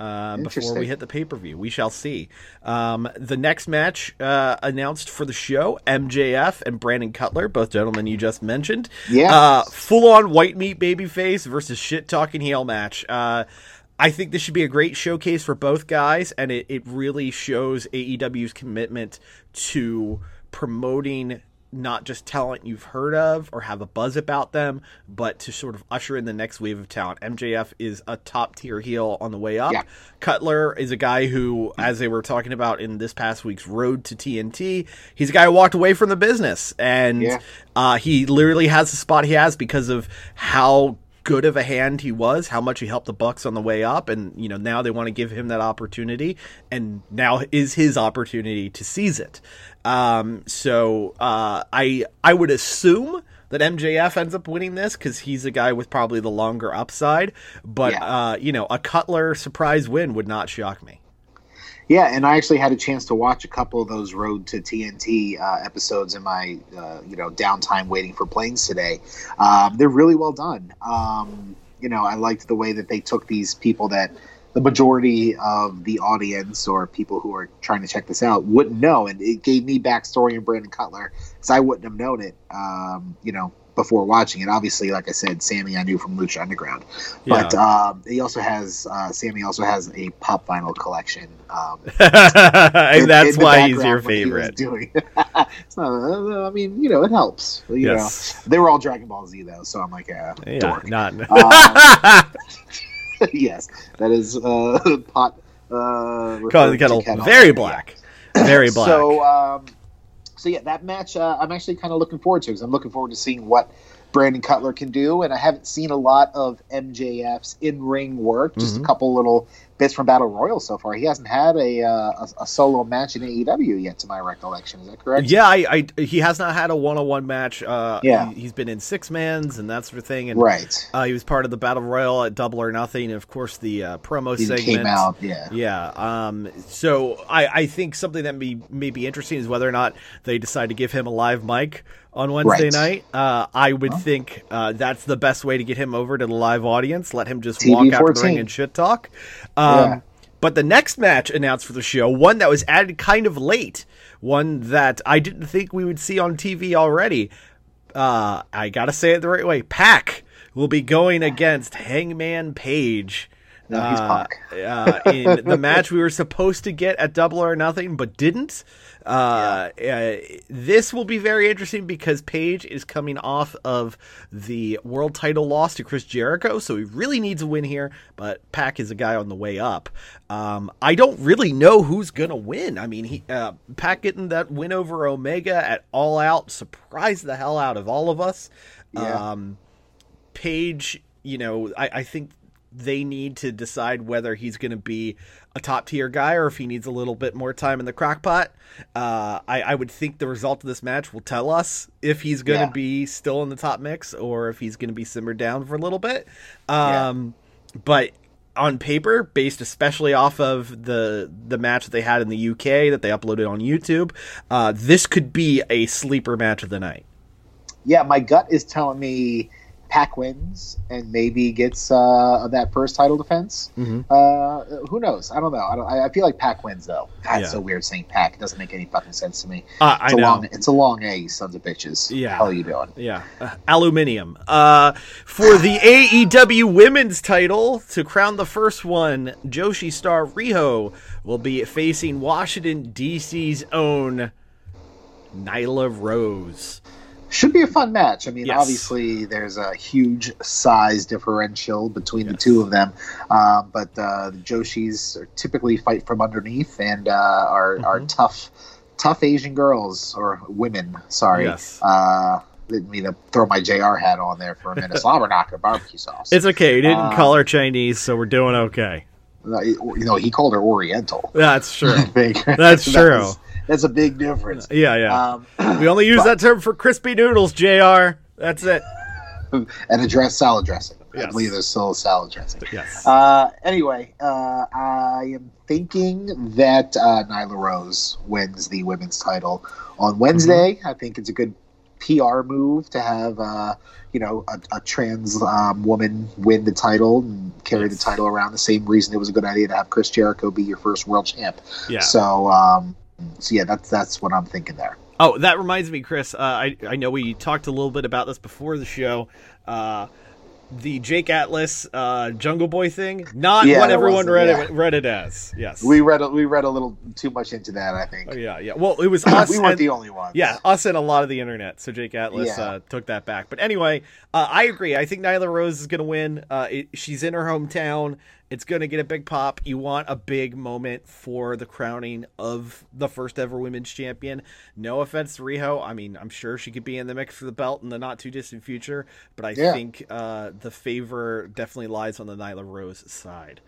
uh, before we hit the pay-per-view. We shall see. Um, the next match uh, announced for the show, M J F and Brandon Cutler, both gentlemen you just mentioned. Yeah, uh, full-on white meat babyface versus shit-talking heel match. Uh I think this should be a great showcase for both guys, and it, it really shows A E W's commitment to promoting not just talent you've heard of or have a buzz about them, but to sort of usher in the next wave of talent. M J F is a top-tier heel on the way up. Yeah. Cutler is a guy who, as they were talking about in this past week's Road to T N T, he's a guy who walked away from the business, and yeah. uh, he literally has the spot he has because of how good of a hand he was, how much he helped the Bucks on the way up, and you know now they want to give him that opportunity, and now is his opportunity to seize it. Um, so uh, I I would assume that M J F ends up winning this because he's a guy with probably the longer upside, but yeah. uh, you know a Cutler surprise win would not shock me. Yeah, and I actually had a chance to watch a couple of those Road to T N T uh, episodes in my, uh, you know, downtime waiting for planes today. Um, they're really well done. Um, you know, I liked the way that they took these people that the majority of the audience or people who are trying to check this out wouldn't know, and it gave me backstory on Brandon Cutler because I wouldn't have known it, um, you know, before watching it. Obviously, like I said, Sammy I knew from Lucha Underground, but yeah. um, he also has uh, Sammy also has a pop vinyl collection, um, and in, that's in why he's your favorite. Doing. It's not, I mean, you know, it helps. You yes. know, they were all Dragon Ball Z though, so I'm like a yeah, dork. Not um, yes, that is uh, pot. Uh, Cause kettle. kettle, very black, yeah. very black. So. Um, So, yeah, that match uh, I'm actually kind of looking forward to because I'm looking forward to seeing what Brandon Cutler can do. And I haven't seen a lot of M J F's in-ring work, just mm-hmm. a couple little bits from Battle Royal so far. He hasn't had a uh, a, a solo match in A E W yet, to my recollection. Is that correct? Yeah, I, I he has not had a one-on-one match. Uh, yeah. He, he's been in six-mans and that sort of thing. And, right. Uh, he was part of the Battle Royal at Double or Nothing. And, of course, the uh, promo he segment. Came out, yeah. Yeah. Um, so I, I think something that may, may be interesting is whether or not they decide to give him a live mic on Wednesday right. night. Uh, I would huh? think uh, that's the best way to get him over to the live audience. Let him just T V walk out the ring and shit talk. Um, yeah. But the next match announced for the show, one that was added kind of late, one that I didn't think we would see on T V already. Uh, I gotta say it the right way. Pac will be going against Hangman Page. No, he's Pac. Uh, uh, in the match we were supposed to get at Double or Nothing, but didn't. Uh, yeah. uh, this will be very interesting because Paige is coming off of the world title loss to Chris Jericho, so he really needs a win here, but Pac is a guy on the way up. Um, I don't really know who's going to win. I mean, he, uh, Pac getting that win over Omega at All Out surprised the hell out of all of us. Yeah. Um, Paige, you know, I, I think they need to decide whether he's going to be a top tier guy or if he needs a little bit more time in the crock pot. Uh, I, I would think the result of this match will tell us if he's going to yeah. be still in the top mix or if he's going to be simmered down for a little bit. Um, yeah. But on paper, based especially off of the, the match that they had in the U K that they uploaded on YouTube, uh, this could be a sleeper match of the night. Yeah. My gut is telling me Pac wins and maybe gets uh, that first title defense. Mm-hmm. Uh, who knows? I don't know. I, don't, I feel like Pac wins, though. That's yeah. so weird saying Pac. It doesn't make any fucking sense to me. Uh, it's I a know. Long, it's a long A, you sons of bitches. Yeah. How are you doing? Yeah. Uh, aluminium. Uh, for the A E W women's title, to crown the first one, Joshi star Riho will be facing Washington, D C's own Nyla Rose. Should be a fun match. I mean, yes. obviously, there's a huge size differential between yes. the two of them. Um, but uh, the Joshis are typically fight from underneath and uh, are, mm-hmm. are tough, tough Asian girls or women. Sorry. Yes. Uh, didn't mean to throw my J R hat on there for a minute. Slobberknocker barbecue sauce. It's okay. You didn't uh, call her Chinese, so we're doing okay. You know, he called her Oriental. That's true. That's, That's true. That's a big difference. Yeah, yeah. Um, we only use but, that term for crispy noodles, J R. That's it. And a dress, salad dressing. Yes. I believe there's still a salad dressing. Yes. Uh, anyway, uh, I am thinking that uh, Nyla Rose wins the women's title on Wednesday. Mm-hmm. I think it's a good P R move to have uh, you know a, a trans um, woman win the title and carry yes. the title around. The same reason it was a good idea to have Chris Jericho be your first world champ. Yeah. So, um, so yeah, that's that's what I'm thinking there. Oh, that reminds me, Chris. Uh, I I know we talked a little bit about this before the show. Uh, the Jake Atlas uh, Jungle Boy thing, not yeah, what everyone read yeah. it read it as. Yes, we read a, we read a little too much into that. I think. Oh, yeah, yeah. Well, it was us. We weren't and, the only ones. Yeah, us and a lot of the internet. So Jake Atlas yeah. uh, took that back. But anyway, uh, I agree. I think Nyla Rose is going to win. Uh, it, she's in her hometown. It's going to get a big pop. You want a big moment for the crowning of the first ever women's champion. No offense to Riho. I mean, I'm sure she could be in the mix for the belt in the not too distant future, but I yeah. think uh, the favor definitely lies on the Nyla Rose side.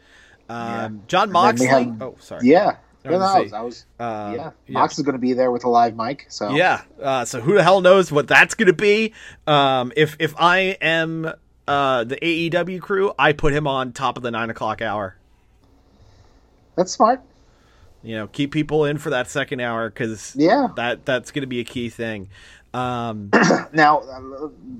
Um, yeah. John Moxley. Have, oh, sorry. Yeah. No, I was, I was, uh, yeah. yeah. Mox is going to be there with a live mic. So yeah. Uh, so who the hell knows what that's going to be. Um, if, if I am, Uh, the A E W crew, I put him on top of the nine o'clock hour. That's smart. You know, keep people in for that second hour because yeah. that, that's going to be a key thing. Um, now,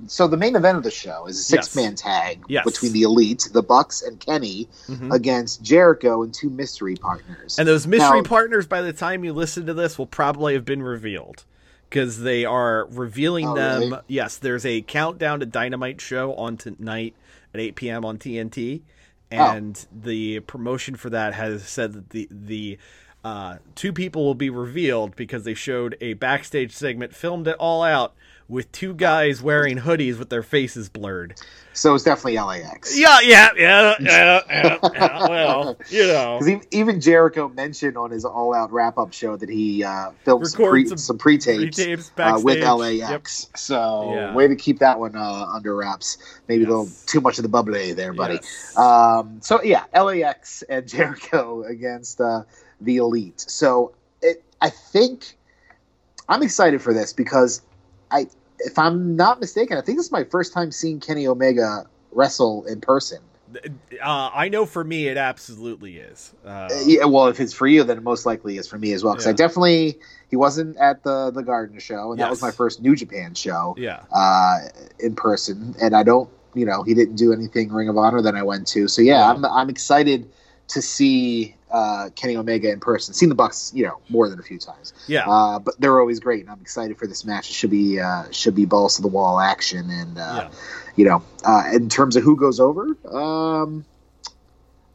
so the main event of the show is a six-man yes. tag yes. between the Elite, the Bucks, and Kenny mm-hmm. against Jericho and two mystery partners. And those mystery now, partners, by the time you listen to this, will probably have been revealed. Because they are revealing oh, them. Really? Yes, there's a Countdown to Dynamite show on tonight at eight p.m. on T N T. And oh. the promotion for that has said that the, the uh, two people will be revealed because they showed a backstage segment filmed at All Out with two guys wearing hoodies with their faces blurred. So it's definitely L A X. Yeah, yeah, yeah, yeah, yeah, yeah. Well, you know. Because even Jericho mentioned on his all-out wrap-up show that he uh, filmed some, pre- some, some pre-tapes, pre-tapes uh, with L A X. Yep. So yeah. Way to keep that one uh, under wraps. Maybe yes. a little too much of the bubbly there, buddy. Yes. Um, so, yeah, L A X and Jericho against uh, the Elite. So it, I think I'm excited for this because I – if I'm not mistaken, I think this is my first time seeing Kenny Omega wrestle in person. Uh, I know for me, it absolutely is. Uh, yeah, well, if it's for you, then it most likely is for me as well. Because yeah. I definitely, he wasn't at the, the Garden show, and yes. that was my first New Japan show yeah. uh, in person. And I don't, you know, he didn't do anything Ring of Honor that I went to. So yeah, yeah. I'm I'm excited to see uh, Kenny Omega in person. Seen the Bucks, you know, more than a few times. Yeah. Uh, but they're always great, and I'm excited for this match. It should be uh, should be balls to the wall action, and uh, yeah. you know, uh, in terms of who goes over, um,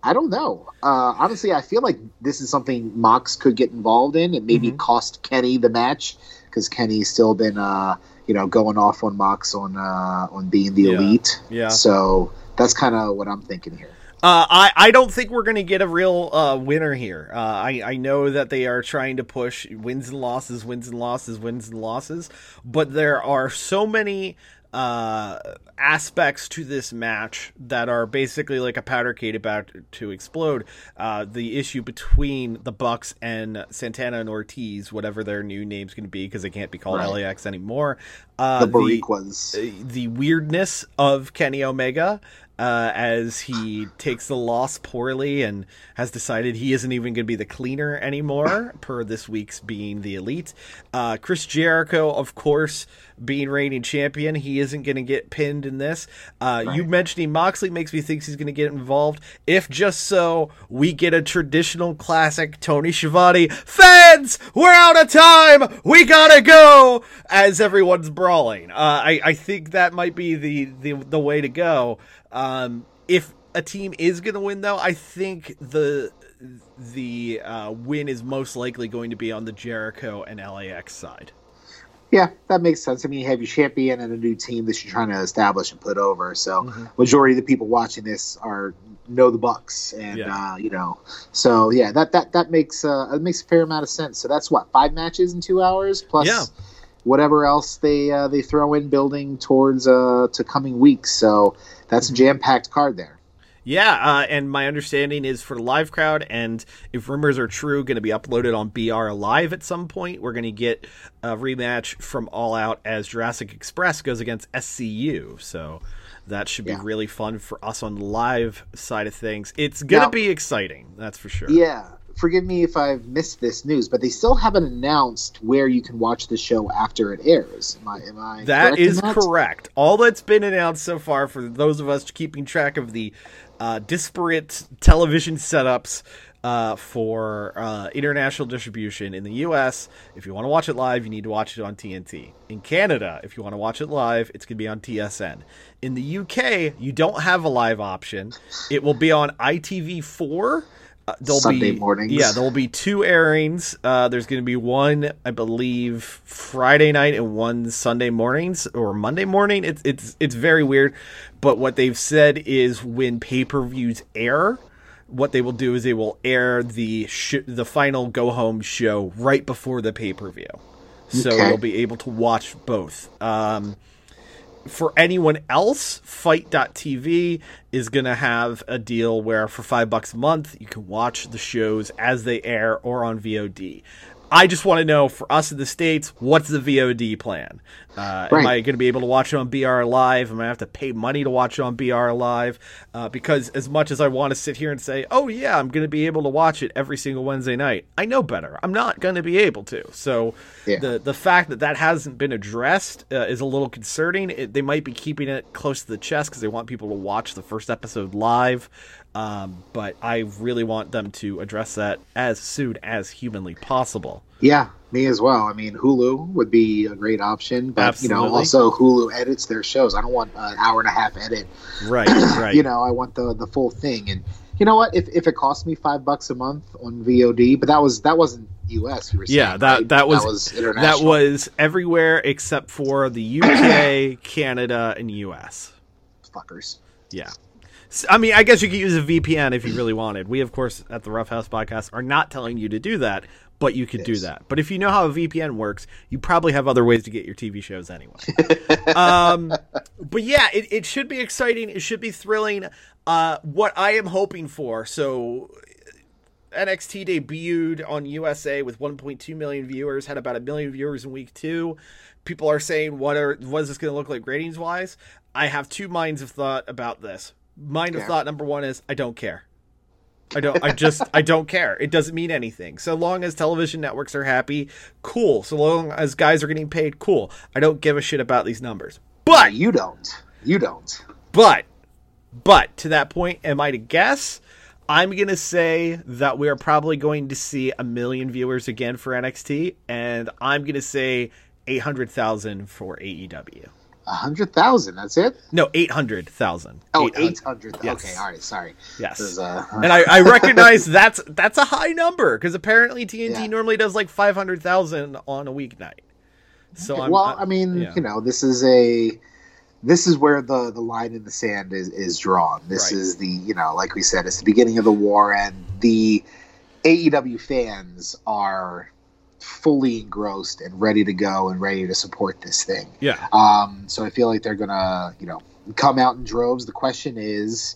I don't know. Uh, honestly, I feel like this is something Mox could get involved in, and maybe mm-hmm. cost Kenny the match because Kenny's still been uh, you know going off on Mox on uh, on being the yeah. elite. Yeah. So that's kind of what I'm thinking here. Uh, I, I don't think we're going to get a real uh, winner here. Uh, I, I know that they are trying to push wins and losses, wins and losses, wins and losses, but there are so many uh, aspects to this match that are basically like a powder keg about to explode. Uh, the issue between the Bucks and Santana and Ortiz, whatever their new name's going to be, because they can't be called right. L A X anymore. Uh, the Boricuas. The, the weirdness of Kenny Omega. Uh, as he takes the loss poorly and has decided he isn't even going to be the cleaner anymore, per this week's being the elite. Uh, Chris Jericho, of course, being reigning champion, he isn't going to get pinned in this. Uh, right. You mentioning Moxley makes me think he's going to get involved. If just so, we get a traditional classic Tony Schiavone, fans, we're out of time, we gotta go, as everyone's brawling. Uh, I, I think that might be the, the, the way to go. Um, if a team is going to win, though, I think the the uh, win is most likely going to be on the Jericho and L A X side. Yeah, that makes sense. I mean, you have your champion and a new team that you're trying to establish and put over. So mm-hmm. majority of the people watching this are know the Bucks. And, yeah. uh, you know, so, yeah, that that, that makes, uh, it makes a fair amount of sense. So that's, what, five matches in two hours? Plus. Yeah. Whatever else they uh, they throw in building towards uh, to coming weeks. So that's a jam-packed card there. Yeah, uh, and my understanding is for the live crowd, and if rumors are true, going to be uploaded on B R Live at some point. We're going to get a rematch from All Out as Jurassic Express goes against S C U. So that should be yeah. really fun for us on the live side of things. It's going to be exciting, that's for sure. Yeah. Forgive me if I've missed this news, but they still haven't announced where you can watch the show after it airs. Am I? Am I that correct is in that? Correct. All that's been announced so far for those of us keeping track of the uh, disparate television setups uh, for uh, international distribution in the U S. If you want to watch it live, you need to watch it on T N T. In Canada, if you want to watch it live, it's going to be on T S N. In the U K, you don't have a live option. It will be on I T V four. Uh, there'll Sunday be, mornings. Yeah, there'll be two airings. Uh, there's going to be one, I believe, Friday night and one Sunday mornings or Monday morning. It's it's it's very weird. But what they've said is when pay-per-views air, what they will do is they will air the sh- the final go-home show right before the pay-per-view. So okay. you'll be able to watch both. Um For anyone else, Fight dot T V is going to have a deal where for five bucks a month, you can watch the shows as they air or on V O D. I just want to know, for us in the States, what's the V O D plan? Uh, right. Am I going to be able to watch it on B R Live? Am I going to have to pay money to watch it on B R Live? Uh, because as much as I want to sit here and say, oh, yeah, I'm going to be able to watch it every single Wednesday night, I know better. I'm not going to be able to. So yeah. the, the fact that that hasn't been addressed uh, is a little concerning. It, they might be keeping it close to the chest because they want people to watch the first episode live. Um, but I really want them to address that as soon as humanly possible. Yeah, me as well. I mean, Hulu would be a great option, but Absolutely. you know, also Hulu edits their shows. I don't want an hour and a half edit. Right, right. You know, I want the the full thing. And you know what? If if it cost me five bucks a month on V O D, but that was that wasn't U S You were saying, yeah, that right? that was that was, international. That was everywhere except for the U K, Canada, and U S. Fuckers. Yeah. I mean, I guess you could use a V P N if you really wanted. We, of course, at the Rough House Podcast are not telling you to do that, but you could yes. do that. But if you know how a V P N works, you probably have other ways to get your T V shows anyway. um, but yeah, it, it should be exciting. It should be thrilling. Uh, what I am hoping for, so N X T debuted on U S A with one point two million viewers, had about a million viewers in week two. People are saying, what are what is this going to look like ratings-wise? I have two minds of thought about this. Mind of yeah. thought number one is I don't care. I don't. I just. I don't care. It doesn't mean anything. So long as television networks are happy, cool. So long as guys are getting paid, cool. I don't give a shit about these numbers. But you don't. You don't. But, but to that point, am I to guess? I'm gonna say that we are probably going to see a million viewers again for N X T, and I'm gonna say eight hundred thousand for A E W. A hundred thousand. That's it. No, eight hundred thousand. Oh, eight hundred. Yes. Okay. All right. Sorry. Yes. Is, uh... and I, I recognize that's that's a high number because apparently T N T yeah. normally does like five hundred thousand on a weeknight. So okay. I'm, well, I'm, I mean, yeah. you know, this is a this is where the, the line in the sand is, is drawn. This right. is the you know, like we said, it's the beginning of the war, and the A E W fans are fully engrossed and ready to go and ready to support this thing. Yeah. Um, so I feel like they're gonna, you know, come out in droves. The question is,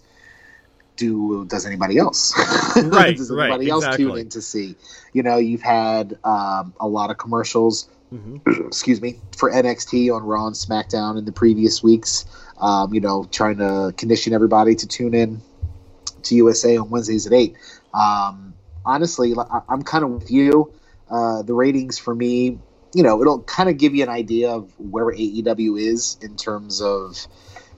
do does anybody else? Right. Does anybody right, else exactly. tune in to see? You know, you've had um, a lot of commercials. Mm-hmm. Excuse me, for N X T on Raw and SmackDown in the previous weeks. Um, you know, trying to condition everybody to tune in to U S A on Wednesdays at eight. Um, honestly, I, I'm kind of with you. Uh, the ratings for me, you know, it'll kind of give you an idea of where A E W is in terms of,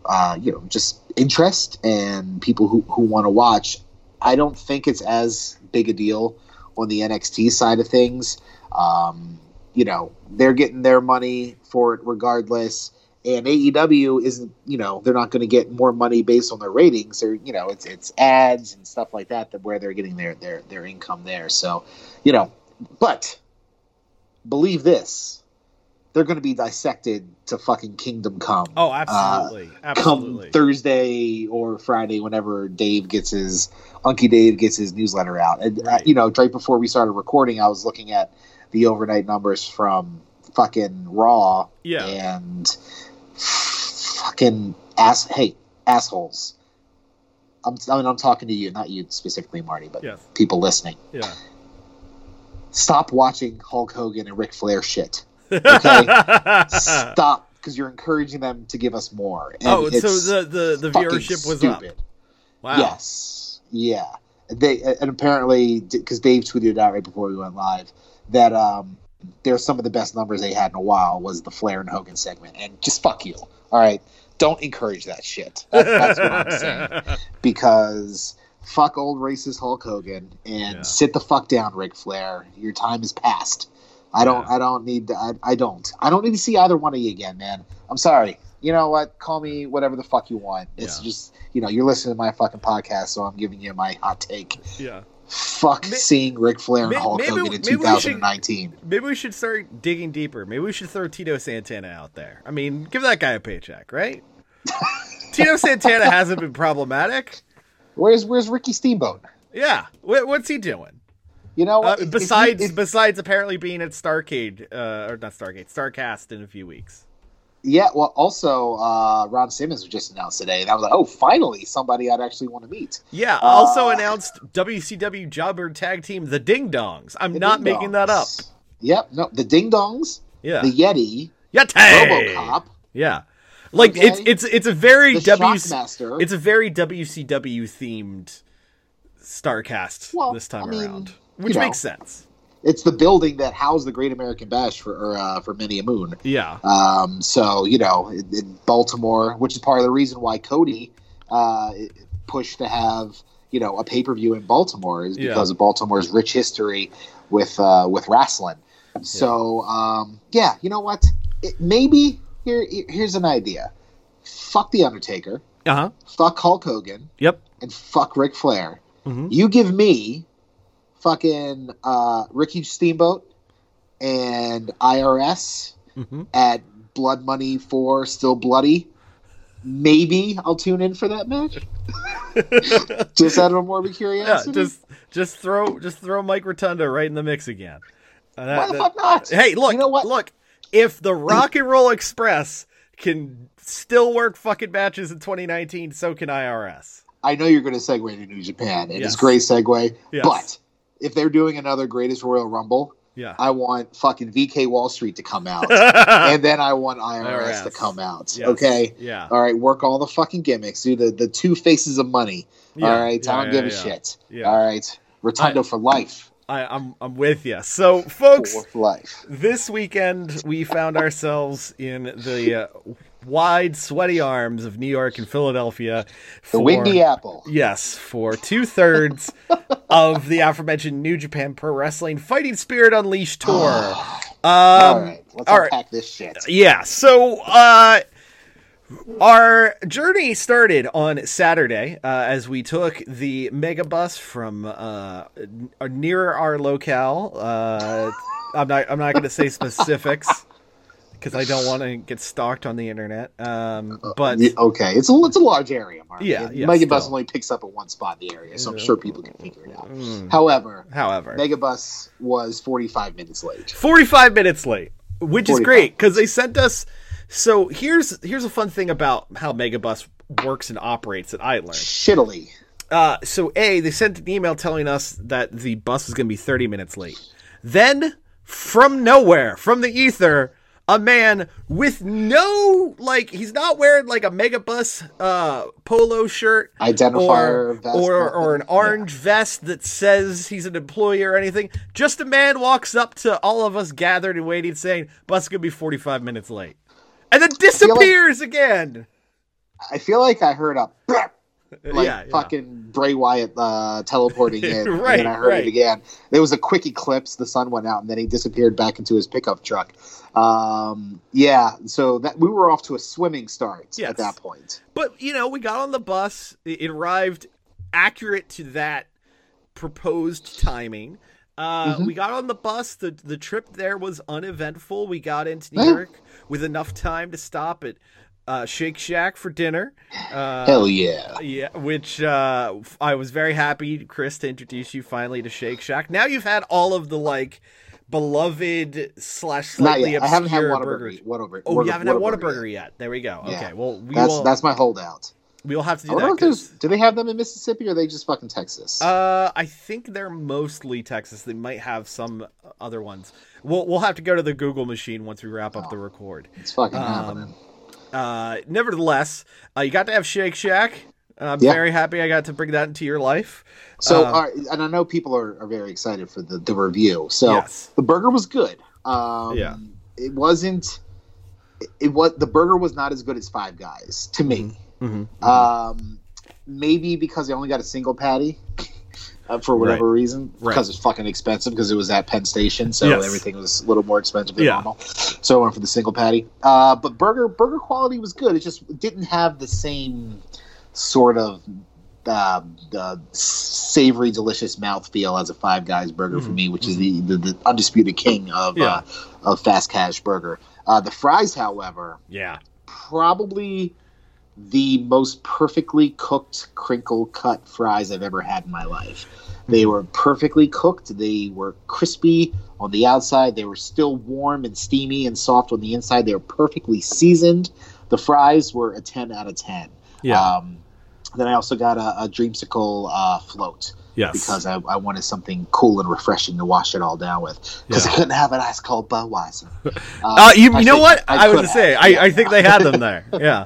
uh, you know, just interest and people who, who want to watch. I don't think it's as big a deal on the N X T side of things. Um, you know, they're getting their money for it regardless. And A E W isn't, you know, they're not going to get more money based on their ratings, or, you know, it's it's ads and stuff like that, that where they're getting their, their, their income there. So, you know. But believe this, they're going to be dissected to fucking Kingdom Come. Oh, absolutely. Uh, absolutely. Come Thursday or Friday, whenever Dave gets his Unky Dave gets his newsletter out. And, right. uh, you know, right before we started recording, I was looking at the overnight numbers from fucking Raw yeah. and fucking ass. Hey, assholes. I'm, I mean, I'm talking to you, not you specifically, Marty, but yes. people listening. Yeah. Stop watching Hulk Hogan and Ric Flair shit. Okay? Stop, because you're encouraging them to give us more. And oh, it's so the, the, the viewership was stupid. Up. Wow. Yes. Yeah. They And apparently, because Dave tweeted it out right before we went live, that um, they're some of the best numbers they had in a while was the Flair and Hogan segment. And just fuck you. All right? Don't encourage that shit. That's, that's what I'm saying. Because... fuck old racist Hulk Hogan and yeah. sit the fuck down, Ric Flair. Your time is past. I don't. Yeah. I don't need. To, I, I don't. I don't need to see either one of you again, man. I'm sorry. You know what? Call me whatever the fuck you want. It's yeah. just you know you're listening to my fucking podcast, so I'm giving you my hot take. Yeah. Fuck maybe, seeing Ric Flair and Hulk maybe, Hogan maybe, in two thousand nineteen. We should, maybe we should start digging deeper. Maybe we should throw Tito Santana out there. I mean, give that guy a paycheck, right? Tito Santana hasn't been problematic. Where's Where's Ricky Steamboat? Yeah, what's he doing? You know, uh, besides he, if, besides apparently being at Starcade uh, or not Starcade, Starcast in a few weeks. Yeah, well, also uh, Ron Simmons was just announced today, and I was like, oh, finally somebody I'd actually want to meet. Yeah, uh, also announced W C W Jobber Tag Team the Ding Dongs. I'm not Ding making Dongs. That up. Yep, no, the Ding Dongs. Yeah, the Yeti. Yeti. RoboCop. Yeah. Like okay. it's it's it's a very w- it's a very W C W themed Starcast well, this time I mean, around, which you know, makes sense. It's the building that housed the Great American Bash for uh, for many a moon. Yeah. Um. So you know, in Baltimore, which is part of the reason why Cody uh, pushed to have you know a pay per view in Baltimore is because yeah. of Baltimore's rich history with uh, with wrestling. So yeah, um, yeah you know what? It, maybe. Here, here's an idea. Fuck The Undertaker. Uh-huh. Fuck Hulk Hogan. Yep. And fuck Ric Flair. Mm-hmm. You give me fucking uh, Ricky Steamboat and I R S mm-hmm. at Blood Money four, still bloody. Maybe I'll tune in for that match. Just out of a morbid curiosity. Yeah, just just throw just throw Mike Rotundo right in the mix again. Uh, Why the fuck not? Hey, look, you know what? Look, if the Rock and Roll Express can still work fucking matches in twenty nineteen, so can I R S. I know you're going to segue to New Japan. It yes. is a great segue. Yes. But if they're doing another Greatest Royal Rumble, yeah. I want fucking V K Wall Street to come out. And then I want I R S, I R S to come out. Yes. Okay? Yeah. All right, work all the fucking gimmicks. Do the, the two faces of money. Yeah. All right, I don't yeah, yeah, give yeah. a shit. Yeah. All right, Rotundo I, for life. I, I'm I'm with you. So, folks, for life. This weekend we found ourselves in the... Uh, wide sweaty arms of New York and Philadelphia for, the windy apple yes for two-thirds of the aforementioned New Japan Pro Wrestling Fighting Spirit Unleashed Tour. um, all right let's all unpack right. this shit. Yeah so uh our journey started on Saturday uh, as we took the Megabus from uh nearer our locale. uh I'm not I'm not going to say specifics because I don't want to get stalked on the internet. Um, but okay, it's a it's a large area, Mark. Yeah, yeah. Megabus only picks up at one spot in the area, so I'm sure people can figure it out. Mm. However, however, Megabus was forty-five minutes late. forty-five minutes late, which is great because they sent us. So here's here's a fun thing about how Megabus works and operates that I learned shittily. Uh, so a they sent an email telling us that the bus was going to be thirty minutes late. Then from nowhere, from the ether. A man with no, like, he's not wearing, like, a Megabus uh, polo shirt. Identifier or, vest. Or, or an orange yeah. vest that says he's an employee or anything. Just a man walks up to all of us gathered and waiting, saying, bus is going to be forty-five minutes late. And then disappears I like, again. I feel like I heard a, like, yeah, yeah. fucking Bray Wyatt uh, teleporting in. right, and then I heard right. it again. There was a quick eclipse. The sun went out, and then he disappeared back into his pickup truck. Um, yeah, so that we were off to a swimming start yes. at that point. But, you know, we got on the bus. It arrived accurate to that proposed timing. Uh, mm-hmm. We got on the bus. The The trip there was uneventful. We got into New yeah. York with enough time to stop at uh, Shake Shack for dinner. Uh, Hell yeah. Yeah, which uh, I was very happy, Chris, to introduce you finally to Shake Shack. Now you've had all of the, like... beloved slash slightly obscure. I haven't had Whataburger. Whataburger. Oh, Whataburger, you haven't had Whataburger yet. yet. There we go. Yeah. Okay, well, we that's will, that's my holdout. We'll have to do I that. Cause... Do they have them in Mississippi or are they just fucking Texas? Uh, I think they're mostly Texas. They might have some other ones. We'll we'll have to go to the Google machine once we wrap up oh, the record. It's fucking um, happening. Uh, nevertheless, uh, you got to have Shake Shack. I'm yeah. very happy I got to bring that into your life. So, uh, all right, and I know people are, are very excited for the, the review. So yes. the burger was good. Um, yeah. It wasn't. It, it was the burger was not as good as Five Guys to me. Mm-hmm. Mm-hmm. Um, maybe because I only got a single patty uh, for whatever right. reason. Right. Because it's fucking expensive. Because it was at Penn Station, so yes. everything was a little more expensive than yeah. normal. So I went for the single patty. Uh, but burger burger quality was good. It just didn't have the same. Sort of uh, the savory, delicious mouthfeel as a Five Guys burger mm-hmm. for me, which mm-hmm. is the, the, the undisputed king of yeah. uh, of fast cash burger. Uh, the fries, however, yeah, probably the most perfectly cooked, crinkle cut fries I've ever had in my life. They were perfectly cooked. They were crispy on the outside. They were still warm and steamy and soft on the inside. They were perfectly seasoned. The fries were a ten out of ten. Yeah. Um, then I also got a, a Dreamsicle uh, float yes. because I, I wanted something cool and refreshing to wash it all down with because yeah. I couldn't have an ice cold Budweiser. Um, uh, you, you know what? I, I was going to say, I, yeah. I think they had them there. Yeah.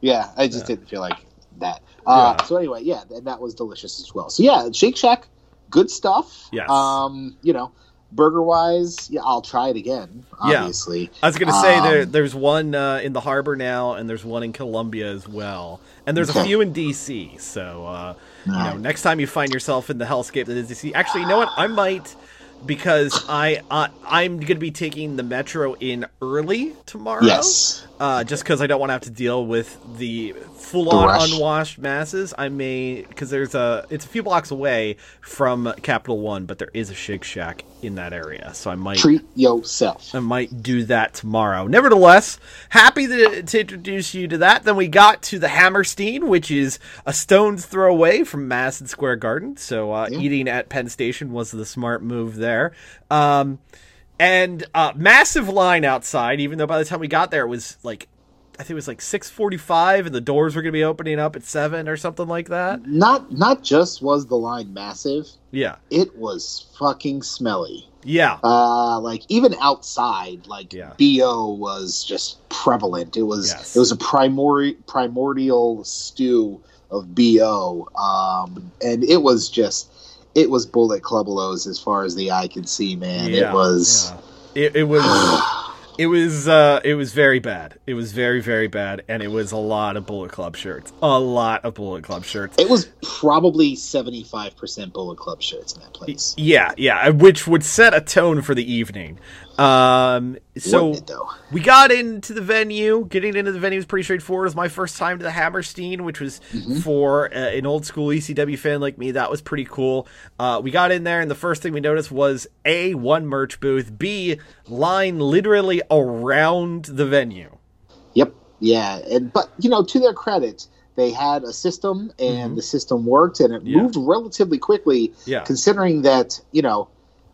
yeah. I just yeah. didn't feel like that. Uh, yeah. So anyway, yeah, and that was delicious as well. So yeah, Shake Shack, good stuff. Yes. Um, you know, burger wise, yeah, I'll try it again. Obviously. Yeah. I was going to say um, there, there's one uh, in the harbor now and there's one in Columbia as well. And there's a few in D C, so uh, you know, next time you find yourself in the hellscape that is D C, actually, you know what? I might, because I uh, I'm going to be taking the metro in early tomorrow. Yes. Uh, just because I don't want to have to deal with the full-on the unwashed masses. I may, because there's a, it's a few blocks away from Capital One, but there is a Shake Shack in that area, so I might treat yourself. I might do that tomorrow. Nevertheless, happy to, to introduce you to that. Then we got to the Hammerstein, which is a stone's throw away from Madison Square Garden. So uh, yeah. eating at Penn Station was the smart move there. Um, And uh, massive line outside, even though by the time we got there, it was like, I think it was like six forty-five and the doors were going to be opening up at seven or something like that. Not not just was the line massive. Yeah. It was fucking smelly. Yeah. Uh, like even outside, like yeah. B O was just prevalent. It was yes. it was a primor- primordial stew of B O. Um, and it was just... It was Bullet Club Lows as far as the eye could see, man. Yeah, it was, yeah. it, it was, it was, uh, it was very bad. It was very, very bad. And it was a lot of Bullet Club shirts, a lot of Bullet Club shirts. It was probably seventy-five percent Bullet Club shirts in that place. Yeah. Yeah. Which would set a tone for the evening. Um, so it, we got into the venue. Getting into the venue was pretty straightforward. It was my first time to the Hammerstein, which was mm-hmm. for uh, an old school E C W fan like me. That was pretty cool. Uh, we got in there, and the first thing we noticed was A, one merch booth, B, line literally around the venue. Yep. Yeah. And, but you know, to their credit, they had a system and mm-hmm. the system worked and it yeah. moved relatively quickly yeah. considering that, you know,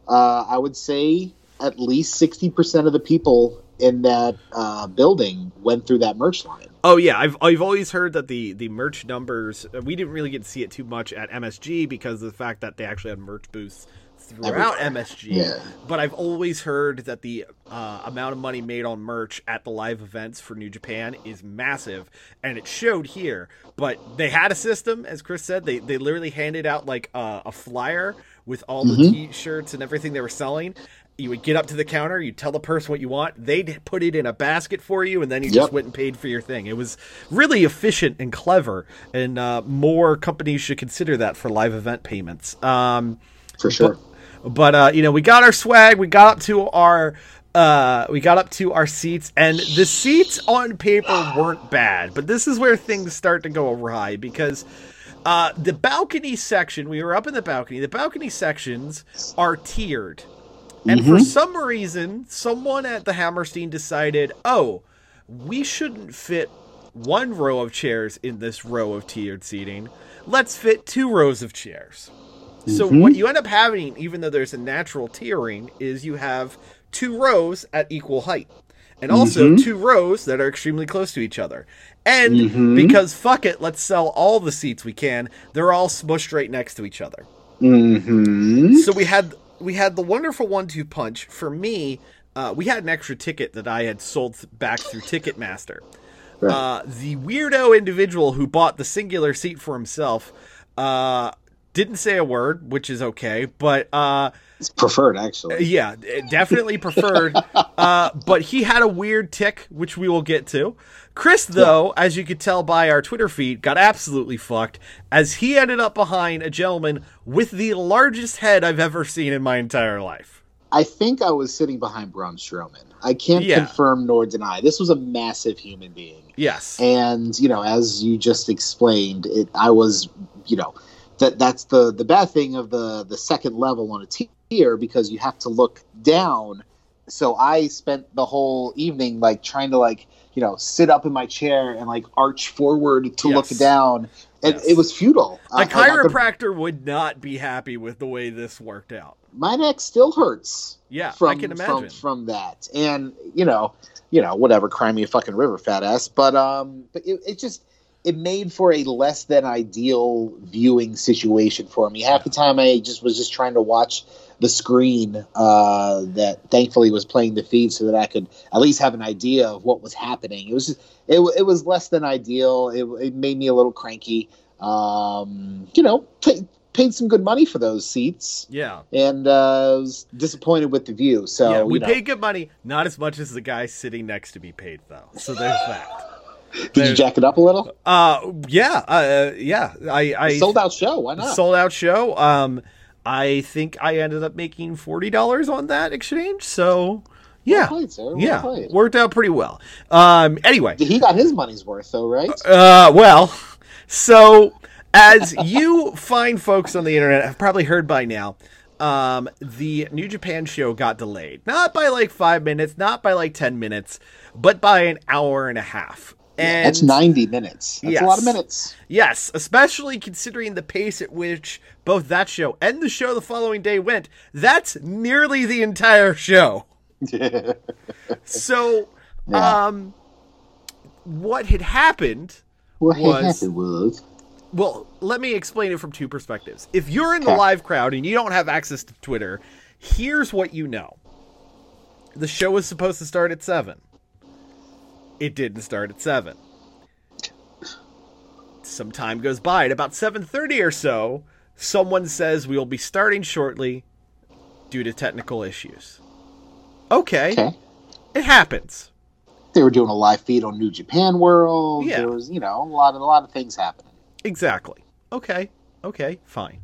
uh, I would say, at least sixty percent of the people in that uh, building went through that merch line. Oh yeah, I've I've always heard that the the merch numbers, we didn't really get to see it too much at M S G because of the fact that they actually had merch booths throughout M S G. Yeah. But I've always heard that the uh, amount of money made on merch at the live events for New Japan is massive, and it showed here. But they had a system, as Chris said. They they literally handed out like uh, a flyer with all the mm-hmm. T-shirts and everything they were selling. You would get up to the counter, you tell the person what you want, they'd put it in a basket for you, and then you yep. just went and paid for your thing. It was really efficient and clever, and uh, more companies should consider that for live event payments. Um, for sure. But, but uh, you know, we got our swag, we got up to our uh, we got up to our seats, and the seats on paper weren't bad, but this is where things start to go awry because uh, the balcony section, we were up in the balcony, the balcony sections are tiered. And mm-hmm. for some reason, someone at the Hammerstein decided, oh, we shouldn't fit one row of chairs in this row of tiered seating. Let's fit two rows of chairs. Mm-hmm. So what you end up having, even though there's a natural tiering, is you have two rows at equal height. And also mm-hmm. two rows that are extremely close to each other. And mm-hmm. because fuck it, let's sell all the seats we can. They're all smushed right next to each other. Mm-hmm. So we had... We had the wonderful one-two punch. For me, uh, we had an extra ticket that I had sold th- back through Ticketmaster. Right. Uh, the weirdo individual who bought the singular seat for himself uh, didn't say a word, which is okay. But uh, it's preferred, actually. Yeah, definitely preferred. uh, but he had a weird tick, which we will get to. Chris, though, yeah. as you could tell by our Twitter feed, got absolutely fucked as he ended up behind a gentleman with the largest head I've ever seen in my entire life. I think I was sitting behind Braun Strowman. I can't yeah. confirm nor deny. This was a massive human being. Yes. And, you know, as you just explained, it, I was, you know, that that's the, the bad thing of the, the second level on a tier because you have to look down. So I spent the whole evening, like, trying to, like, you know, sit up in my chair and like arch forward to yes. look down. And yes. it was futile. A I, chiropractor I could... would not be happy with the way this worked out. My neck still hurts. Yeah, from, I can imagine. From, from that. And, you know, you know, whatever, cry me a fucking river, fat ass. But um, but it, it just, it made for a less than ideal viewing situation for me. Half yeah. the time I just was just trying to watch the screen uh, that thankfully was playing the feed so that I could at least have an idea of what was happening. It was just, it, it was less than ideal. It, it made me a little cranky. Um, you know, pay, paid some good money for those seats. Yeah. And uh, I was disappointed with the view. So yeah, we you know. paid good money, not as much as the guy sitting next to me paid, though. So there's that. Did There's, you jack it up a little? Uh, yeah, uh, yeah. I, I sold out show. Why not? Sold out show. Um, I think I ended up making forty dollars on that exchange. So, Yeah, well played, sir. Well yeah, played. Worked out pretty well. Um, anyway, he got his money's worth, though, right? Uh, well, so as you fine folks on the internet have probably heard by now, um, the New Japan show got delayed. Not by like five minutes, not by like ten minutes, but by an hour and a half. And yeah, that's ninety minutes. That's yes. a lot of minutes. Yes, especially considering the pace at which both that show and the show the following day went. That's nearly the entire show. so, yeah. um, what had happened what was, happened was... Well, let me explain it from two perspectives. If you're in the live crowd and you don't have access to Twitter, here's what you know. The show was supposed to start at seven. It didn't start at seven. Some time goes by. At about seven thirty or so, someone says we will be starting shortly due to technical issues. Okay. okay. It happens. They were doing a live feed on New Japan World. Yeah. There was, you know, a lot of a lot of things happening. Exactly. Okay. Okay. Fine.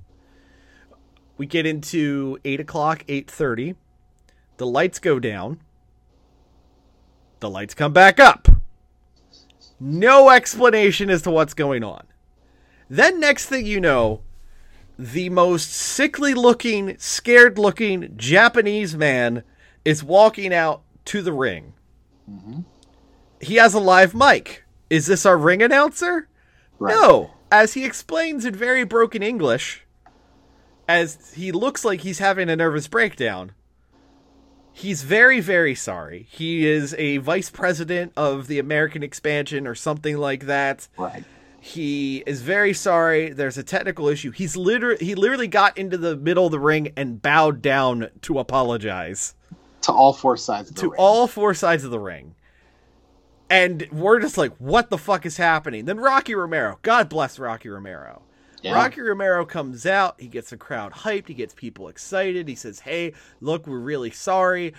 We get into eight o'clock, eight thirty. The lights go down. The lights come back up. No explanation as to what's going on. Then next thing you know, the most sickly looking, scared looking Japanese man is walking out to the ring. Mm-hmm. He has a live mic. Is this our ring announcer? Right. No. As he explains in very broken English, as he looks like he's having a nervous breakdown, he's very, very sorry. He is a vice president of the American expansion or something like that. Right. He is very sorry. There's a technical issue. He's literally, he literally got into the middle of the ring and bowed down to apologize. To all four sides of the to ring. To all four sides of the ring. And we're just like, what the fuck is happening? Then Rocky Romero. God bless Rocky Romero. Yeah. Rocky Romero comes out. He gets the crowd hyped. He gets people excited. He says, hey, look, we're really sorry.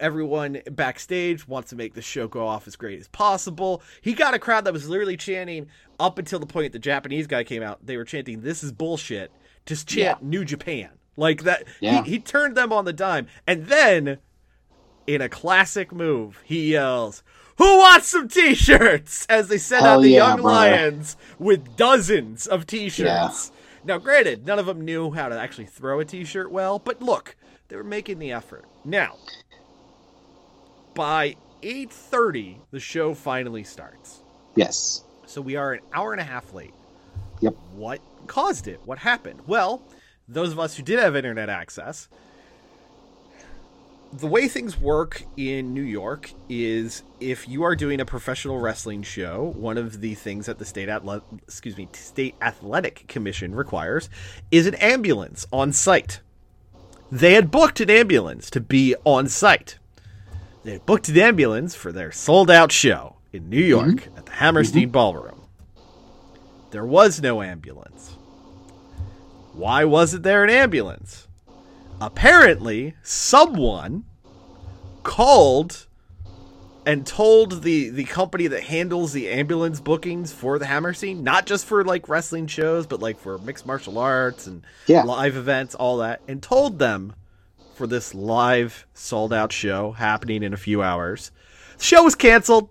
Everyone backstage wants to make the show go off as great as possible. He got a crowd that was literally chanting up until the point the Japanese guy came out. They were chanting, this is bullshit. Just chant yeah. New Japan. Like that. Yeah. He, he turned them on the dime. And then, in a classic move, he yells, who wants some t-shirts? As they sent Hell out the yeah, young brother. Lions with dozens of t-shirts. Yeah. Now, granted, none of them knew how to actually throw a t-shirt well, but look, they were making the effort. Now, by eight thirty, the show finally starts. Yes. So we are an hour and a half late. Yep. What caused it? What happened? Well, those of us who did have internet access, the way things work in New York is if you are doing a professional wrestling show, one of the things that the state Athle- excuse me, State Athletic Commission requires is an ambulance on site. They had booked an ambulance to be on site. They had booked an ambulance for their sold-out show in New York mm-hmm. at the Hammerstein mm-hmm. Ballroom. There was no ambulance. Why wasn't there an ambulance? Apparently, someone called and told the, the company that handles the ambulance bookings for the Hammer Scene, not just for, like, wrestling shows, but, like, for mixed martial arts and yeah. live events, all that, and told them for this live, sold-out show happening in a few hours. The show was canceled.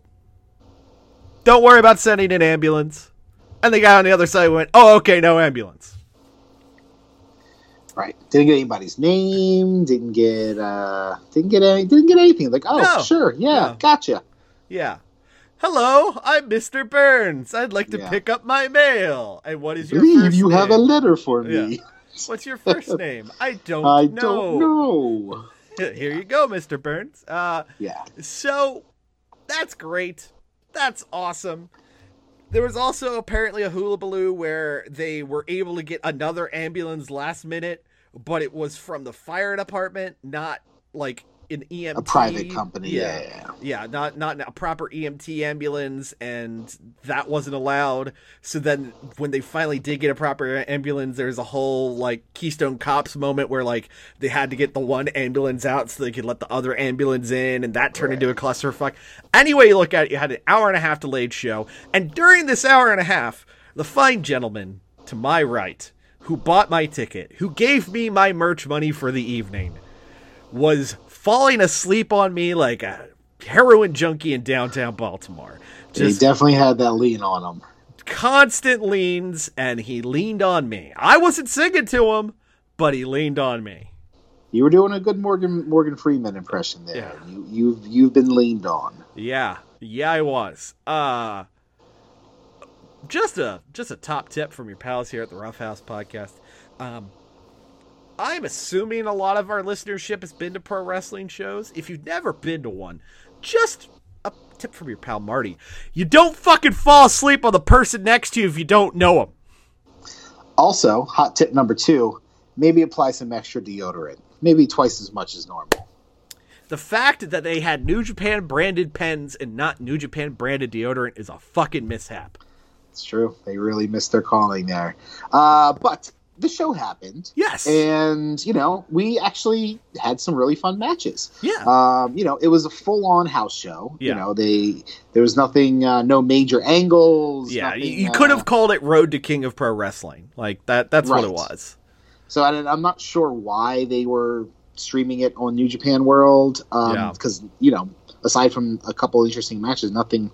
Don't worry about sending an ambulance. And the guy on the other side went, oh, okay, no ambulance. Right. Didn't get anybody's name. Didn't get. Uh, didn't get any. Didn't get anything. Like, oh, no. sure, yeah, no. gotcha. Yeah. Hello, I'm Mister Burns. I'd like to yeah. pick up my mail. And what is I your first you name? You have a letter for me. Yeah. What's your first name? I don't. I know. don't know. Here yeah. you go, Mister Burns. Uh, yeah. So, that's great. That's awesome. There was also apparently a hullabaloo where they were able to get another ambulance last minute, but it was from the fire department, not like an E M T. A private company, yeah. Yeah, yeah not, not a proper E M T ambulance, and that wasn't allowed. So then when they finally did get a proper ambulance, there's a whole like Keystone Cops moment where like they had to get the one ambulance out so they could let the other ambulance in, and that turned right. into a clusterfuck. Anyway you look at it, you had an hour and a half delayed show, and during this hour and a half, the fine gentleman to my right, who bought my ticket, who gave me my merch money for the evening, was falling asleep on me like a heroin junkie in downtown Baltimore. Just he definitely had that lean on him. Constant leans, and he leaned on me. I wasn't singing to him, but he leaned on me. You were doing a good Morgan Morgan Freeman impression there. Yeah. You, you've you've been leaned on. Yeah, yeah, I was. Uh, just a just a top tip from your pals here at the Rough House Podcast. Um, I'm assuming a lot of our listenership has been to pro wrestling shows. If you've never been to one, just a tip from your pal Marty: you don't fucking fall asleep on the person next to you if you don't know them. Also, hot tip number two: maybe apply some extra deodorant. Maybe twice as much as normal. The fact that they had New Japan branded pens and not New Japan branded deodorant is a fucking mishap. It's true. They really missed their calling there. Uh, but the show happened. Yes. And, you know, we actually had some really fun matches. Yeah. Um, you know, it was a full-on house show. Yeah. You know, they there was nothing, uh, no major angles. Yeah, nothing, you could have uh, called it Road to King of Pro Wrestling. Like, that. that's right. what it was. So I, I'm not sure why they were streaming it on New Japan World, because, um, yeah. you know, aside from a couple interesting matches, nothing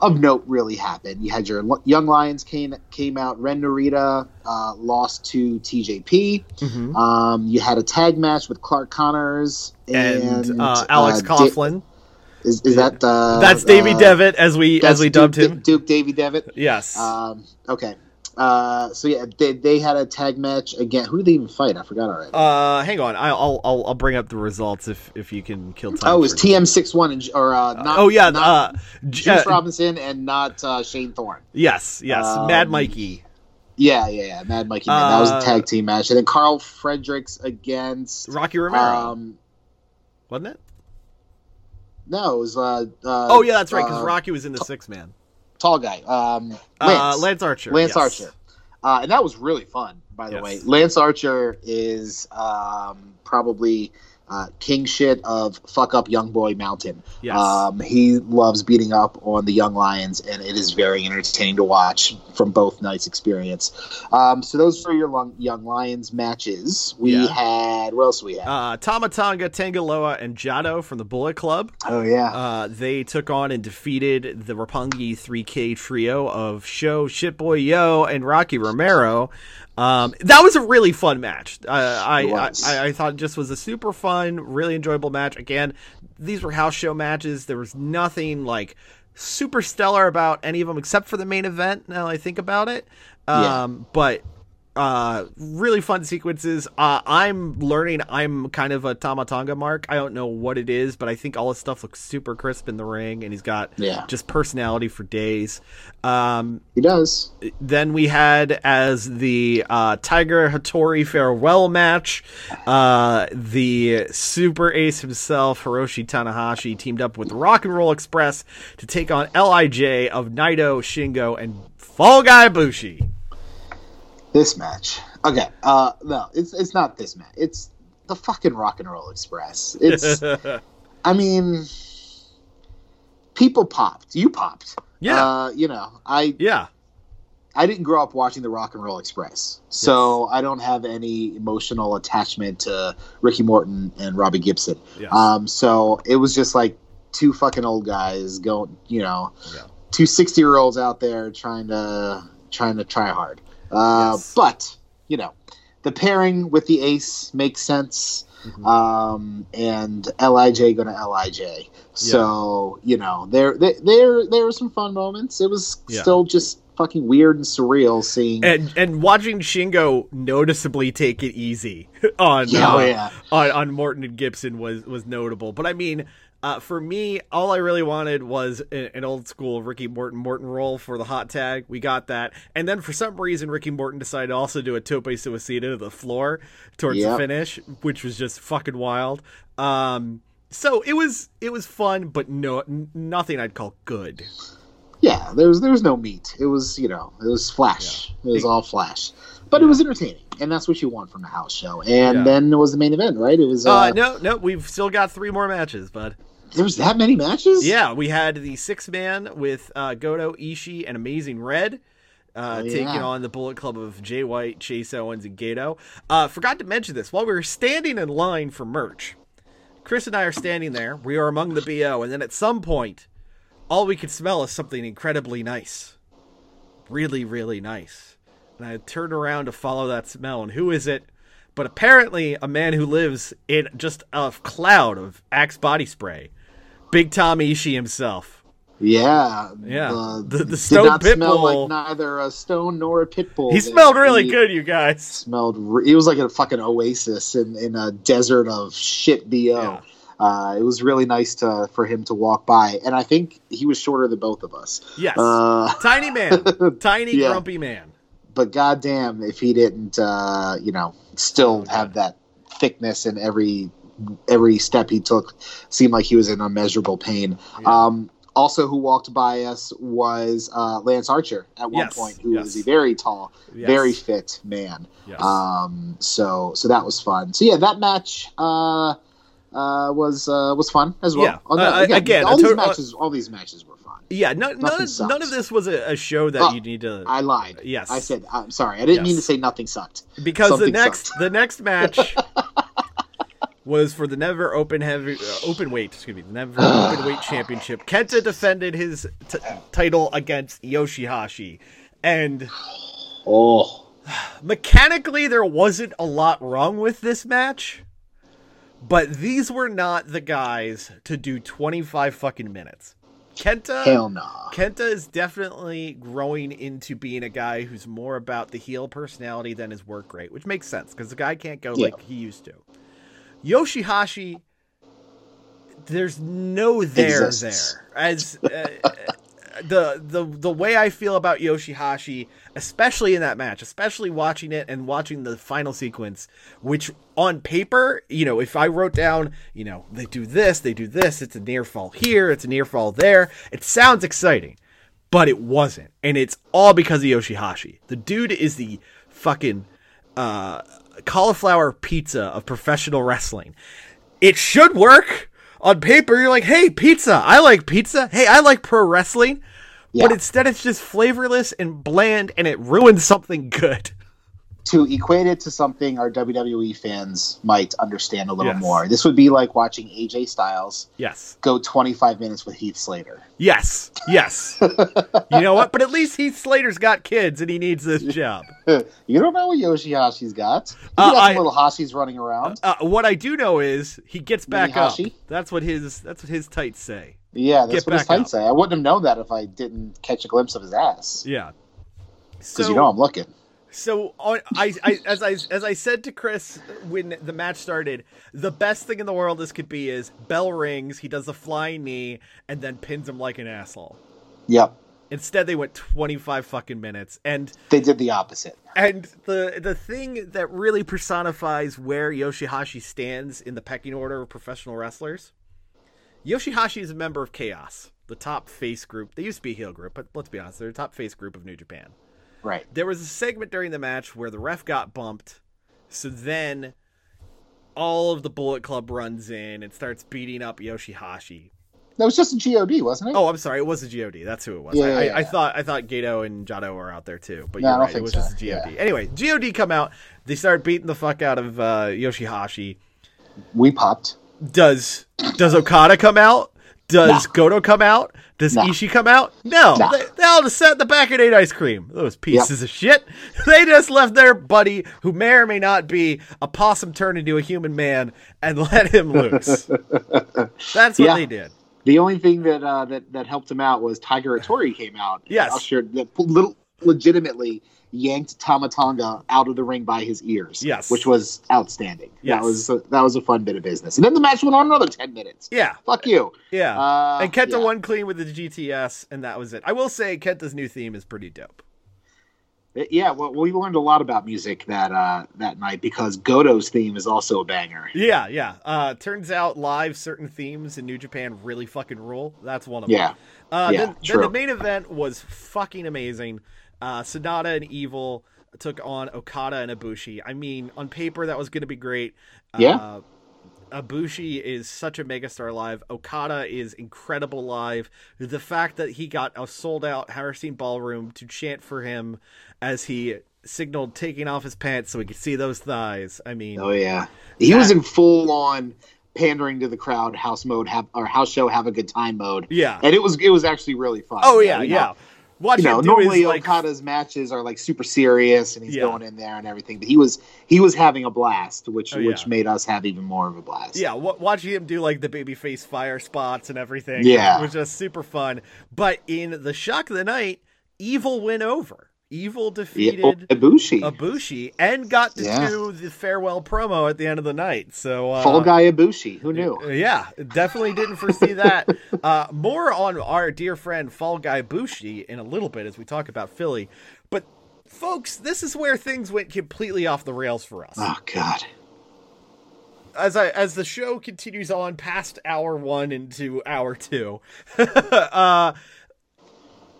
of note really happened. You had your Young Lions came came out. Ren Narita uh, lost to T J P. Mm-hmm. Um, you had a tag match with Clark Connors and, and uh, Alex uh, Coughlin. Da- is is yeah. that uh, that's Davey uh, Devitt as we as we dubbed Duke, him Duke Davey Devitt? Yes. Um, okay. Uh, so yeah, they they had a tag match again. Who did they even fight? I forgot already. Uh, hang on, I'll I'll I'll bring up the results if if you can kill time. Oh, it was T M six one and or uh, not, uh oh yeah, not uh, Juice uh, Robinson and not uh, Shane Thorne. Yes, yes, um, Mad Mikey. Yeah, yeah, yeah, Mad Mikey. Man. Uh, that was a tag team match, and then Carl Fredericks against Rocky Romero, um, wasn't it? No, it was. Uh, uh, oh yeah, that's right, because uh, Rocky was in the six man. Tall guy, um, Lance. Uh, Lance Archer. Lance yes. Archer, uh, and that was really fun. By the yes. way, Lance Archer is um, probably uh, king shit of fuck up young boy mountain. Yes. Um, he loves beating up on the Young Lions, and it is very entertaining to watch from both nights' experience. Um, so those were your long, Young Lions matches. We yeah. had what else? Did we had uh, Tama Tonga, Tangaloa, and Jado from the Bullet Club. Oh yeah, uh, they took on and defeated the Roppongi three K trio of Sho, Shitboy Yo, and Rocky Romero. Um, that was a really fun match. Uh, I, I, I, I thought it just was a super fun, really enjoyable match. Again, these were house show matches. There was nothing like super stellar about any of them except for the main event. Now I think about it. Um, yeah. but, uh, really fun sequences. Uh, I'm learning. I'm kind of a Tama Tonga mark. I don't know what it is, but I think all his stuff looks super crisp in the ring, and he's got yeah. just personality for days. Um, he does. Then we had as the uh, Tiger Hattori farewell match, uh, the Super Ace himself, Hiroshi Tanahashi, teamed up with the Rock and Roll Express to take on L I J of Naito, Shingo, and Fall Guy Bushi. This match. Okay. Uh, no, it's it's not this match. It's the fucking Rock and Roll Express. It's, I mean, people popped. You popped. Yeah. Uh, you know, I, yeah. I didn't grow up watching the Rock and Roll Express, so yes. I don't have any emotional attachment to Ricky Morton and Robbie Gibson. Yes. Um, so it was just like two fucking old guys going, you know, yeah. two sixty year olds out there trying to, trying to try hard. Uh, yes. But, you know, the pairing with the Ace makes sense, mm-hmm. um, and L I J going to L I J. Yeah. So, you know, there there there were some fun moments. It was yeah. still just fucking weird and surreal seeing. And and watching Shingo noticeably take it easy on yeah, uh, yeah. on, on Morton and Gibson was, was notable. But, I mean, uh, for me, all I really wanted was a, an old school Ricky Morton Morton roll for the hot tag. We got that. And then for some reason, Ricky Morton decided to also do a tope suicida to the floor towards yep. the finish, which was just fucking wild. Um, so it was it was fun, but no n- nothing I'd call good. Yeah, there was, there was no meat. It was, you know, it was flash. Yeah. It was all flash. But yeah. it was entertaining, and that's what you want from a house show. And yeah. then it was the main event, right? It was. Uh, uh, no, no, we've still got three more matches, bud. There was that many matches? Yeah, we had the six-man with uh, Goto, Ishii, and Amazing Red uh, oh, yeah. taking on the Bullet Club of Jay White, Chase Owens, and Gato. Uh, forgot to mention this. While we were standing in line for merch, Chris and I are standing there. We are among the B O. And then at some point, all we could smell is something incredibly nice. Really, really nice. And I turned around to follow that smell. And who is it? But apparently a man who lives in just a cloud of Axe body spray. Big Tom Ishii himself. Yeah. Yeah. Uh, the the Stone Pitbull. Did not smell like neither a Stone nor a Pitbull. He smelled really he good, you guys. Smelled. Re- it was like a fucking oasis in, in a desert of shit B O. Yeah. Uh, it was really nice to for him to walk by. And I think he was shorter than both of us. Yes. Uh, Tiny man. Tiny, yeah. Grumpy man. But goddamn, if he didn't, uh, you know, still have that thickness in every every step he took, seemed like he was in unmeasurable pain. Yeah. Um, also, who walked by us was uh, Lance Archer at one yes. point, who yes. was a very tall, yes. very fit man. Yes. Um, so, so that was fun. So yeah, that match uh, uh, was uh, was fun as well. Yeah. On that, uh, again, again, all these total, matches, all these matches were fun. Yeah, no, none, none of this was a, a show that oh, you need to. I lied. Yes, I said I'm sorry. I didn't yes. mean to say nothing sucked. Because Something the next sucked. the next match was for the never open heavy uh, open weight. Excuse me, the never open weight championship. Kenta defended his t- title against Yoshihashi, and oh, mechanically there wasn't a lot wrong with this match, but these were not the guys to do twenty-five fucking minutes. Kenta, Hell nah. Kenta is definitely growing into being a guy who's more about the heel personality than his work rate, which makes sense because the guy can't go yeah. like he used to. Yoshihashi, there's no there Exists. there. As uh, the the the way I feel about Yoshihashi, especially in that match, especially watching it and watching the final sequence, which on paper, you know, if I wrote down, you know, they do this, they do this, it's a near fall here, it's a near fall there, it sounds exciting, but it wasn't. And it's all because of Yoshihashi. The dude is the fucking uh, cauliflower pizza of professional wrestling. It should work. On paper, you're like, hey, pizza, I like pizza. Hey, I like pro wrestling. Yeah. But instead, it's just flavorless and bland, and it ruins something good. To equate it to something our W W E fans might understand a little yes. more, this would be like watching A J Styles yes. go twenty-five minutes with Heath Slater. Yes, yes. You know what? But at least Heath Slater's got kids, and he needs this job. You don't know what Yoshihashi's got. You uh, got some I, little Hashis running around. Uh, uh, what I do know is he gets back Mini-hashi. up. That's what his that's what his tights say. Yeah, that's Get what his tights say. I wouldn't have known that if I didn't catch a glimpse of his ass. Yeah, because so, you know I'm looking. So I, I, as I as I said to Chris when the match started, the best thing in the world this could be is bell rings, he does the flying knee, and then pins him like an asshole. Yep. Instead, they went twenty-five fucking minutes, and they did the opposite. And the the thing that really personifies where Yoshihashi stands in the pecking order of professional wrestlers, Yoshihashi is a member of Chaos, the top face group. They used to be a heel group, but let's be honest, they're the top face group of New Japan. Right. There was a segment during the match where the ref got bumped. So then all of the Bullet Club runs in and starts beating up Yoshihashi. That was just a G O D, wasn't it? Oh, I'm sorry. It was a G O D. That's who it was. Yeah, I, yeah, I, yeah. I thought I thought Gato and Jado were out there too. But no, you're right. It was so. just a G O D. Yeah. Anyway, G O D come out. They start beating the fuck out of uh, Yoshihashi. We popped. Does Does Okada come out? Does nah. Goto come out? Does nah. Ishii come out? No. Nah. They, they all just sat in the back and ate ice cream. Those pieces yep. of shit. They just left their buddy, who may or may not be a possum turned into a human man, and let him loose. That's what yeah. they did. The only thing that uh, that, that helped him out was Tiger Hattori came out. Yes. Ushered, little, legitimately yanked Tama Tonga out of the ring by his ears. Yes. Which was outstanding. Yes. That was a, that was a fun bit of business. And then the match went on another ten minutes. Yeah. Fuck you. Yeah. Uh, and Kenta yeah. won clean with the G T S, and that was it. I will say Kenta's new theme is pretty dope. It, yeah, well, we learned a lot about music that uh, that night because Goto's theme is also a banger. Yeah, yeah. Uh, turns out live certain themes in New Japan really fucking rule. That's one of yeah. them. Uh, yeah, then, then the main event was fucking amazing. Uh, Sonata and Evil took on Okada and Ibushi. I mean, on paper, that was going to be great. Yeah. Uh, Ibushi is such a megastar live. Okada is incredible live. The fact that he got a sold-out Harrison Ballroom to chant for him as he signaled taking off his pants so we could see those thighs. I mean... Oh, yeah. He that... was in full-on... pandering to the crowd, house mode, have or house show, have a good time mode. Yeah, and it was it was actually really fun. Oh yeah, yeah. Know? What you know, normally like... Okada's matches are like super serious, and he's yeah. going in there and everything. But he was he was having a blast, which oh, yeah. which made us have even more of a blast. Yeah, w- watching him do like the babyface fire spots and everything, yeah, was just super fun. But in the shock of the night, Evil went over. Evil defeated yeah, Ibushi. Ibushi, and got to yeah. do the farewell promo at the end of the night. So uh, Fall Guy Ibushi, who knew? Yeah, definitely didn't foresee that. Uh, more on our dear friend Fall Guy Ibushi in a little bit as we talk about Philly. But folks, this is where things went completely off the rails for us. Oh God. As I as the show continues on past hour one into hour two, uh,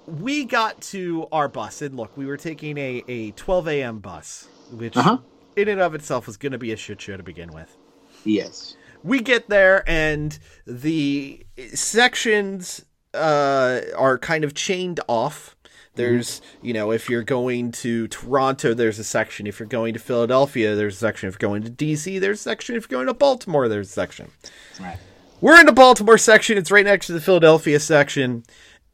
we got to our bus, and look, we were taking a, a twelve a.m. bus, which uh-huh. in and of itself was going to be a shit show to begin with. Yes. We get there, and the sections uh, are kind of chained off. There's, you know, if you're going to Toronto, there's a section. If you're going to Philadelphia, there's a section. If you're going to D C, there's a section. If you're going to Baltimore, there's a section. Right. We're in the Baltimore section. It's right next to the Philadelphia section.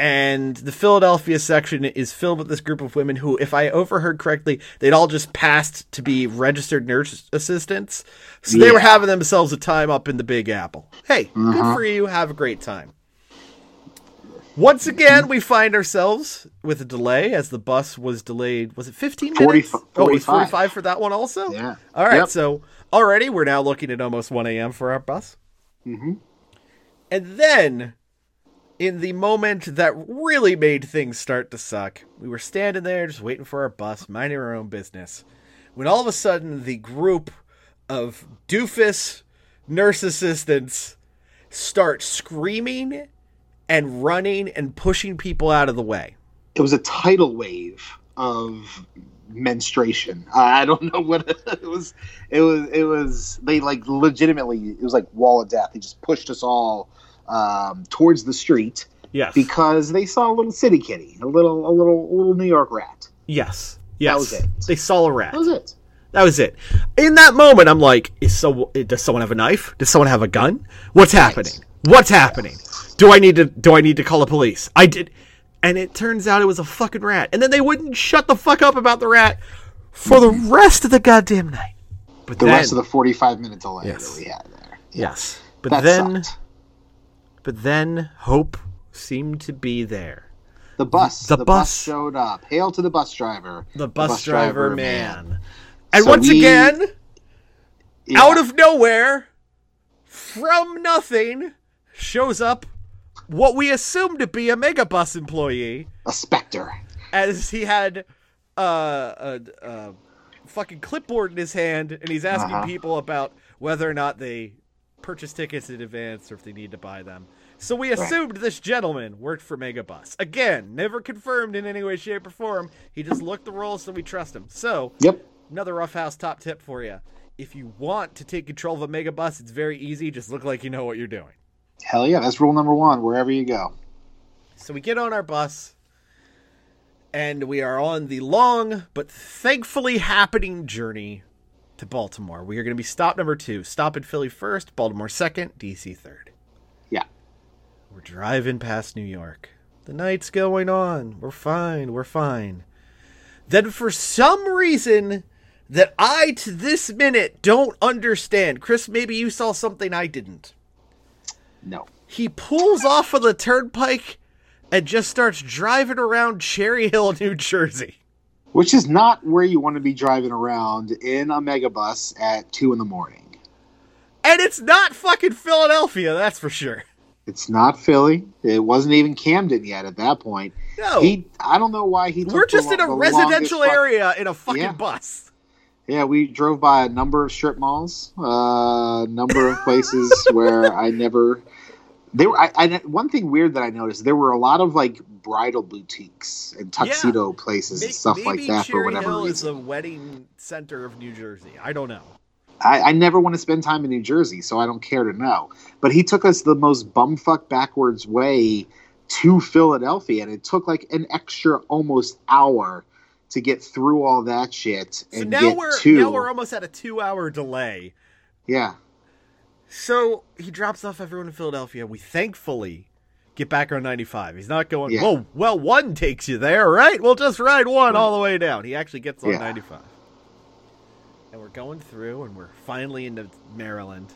And the Philadelphia section is filled with this group of women who, if I overheard correctly, they'd all just passed to be registered nurse assistants. So yeah. they were having themselves a time up in the Big Apple. Hey, mm-hmm. good for you. Have a great time. Once again, we find ourselves with a delay as the bus was delayed. Was it fifteen minutes? forty-five Oh, it was forty-five for that one also? Yeah. All right. Yep. So already we're now looking at almost one a.m. for our bus. Mm-hmm. And then... in the moment that really made things start to suck, we were standing there just waiting for our bus, minding our own business, when all of a sudden the group of doofus nurse assistants start screaming and running and pushing people out of the way. It was a tidal wave of menstruation. Uh, I don't know what it, it was. It was. It was. They like legitimately. It was like wall of death. They just pushed us all Um, towards the street, yes, because they saw a little city kitty, a little, a little, a little New York rat. Yes, yes, that was it. They saw a rat. That was it. That was it. In that moment, I'm like, "Is so? Does someone have a knife? Does someone have a gun? What's right. happening? What's happening? Do I need to? Do I need to call the police? I did." And it turns out it was a fucking rat. And then they wouldn't shut the fuck up about the rat for the rest of the goddamn night. But the then, rest of the forty-five minutes delay yes. that we had there. Yeah. Yes, but that then. Sucked. But then hope seemed to be there. The bus. The, the bus, bus showed up. Hail to the bus driver. The bus, the bus driver, driver man. man. And so once we, again, yeah. out of nowhere, from nothing, shows up what we assume to be a Megabus employee. A specter. As he had uh, a, a fucking clipboard in his hand, and he's asking uh-huh. people about whether or not they... purchase tickets in advance or if they need to buy them. So we assumed right. this gentleman worked for Megabus. Again, never confirmed in any way, shape, or form. He just looked the role, so we trust him. So yep. another Rough House top tip for you. If you want to take control of a Megabus, it's very easy. Just look like you know what you're doing. Hell yeah, that's rule number one, wherever you go. So we get on our bus, and we are on the long but thankfully happening journey to Baltimore. We are going to be stop number two. Stop in Philly first, Baltimore second, D C third. Yeah. We're driving past New York. The night's going on. We're fine. We're fine. Then for some reason that I to this minute don't understand. Chris, maybe you saw something I didn't. No. He pulls off of the turnpike and just starts driving around Cherry Hill, New Jersey. Which is not where you want to be driving around in a Megabus at two in the morning. And it's not fucking Philadelphia, that's for sure. It's not Philly. It wasn't even Camden yet at that point. No. He, I don't know why he took We're just the, in a residential area fu- in a fucking yeah. bus. Yeah, we drove by a number of strip malls, a uh, number of places where I never... They were. I, I one thing weird that I noticed, there were a lot of like bridal boutiques and tuxedo yeah. places and stuff maybe like that. Cherry for whatever Hill reason, is a wedding center of New Jersey. I don't know. I, I never want to spend time in New Jersey, so I don't care to know. But he took us the most bumfuck backwards way to Philadelphia, and it took like an extra almost hour to get through all that shit. So and now get we're to... now we're almost at a two hour delay. Yeah. So he drops off everyone in Philadelphia. We thankfully get back on ninety-five. He's not going, yeah. whoa, well, one takes you there, right? We'll just ride one all the way down. He actually gets on yeah. ninety-five. And we're going through, and we're finally into Maryland.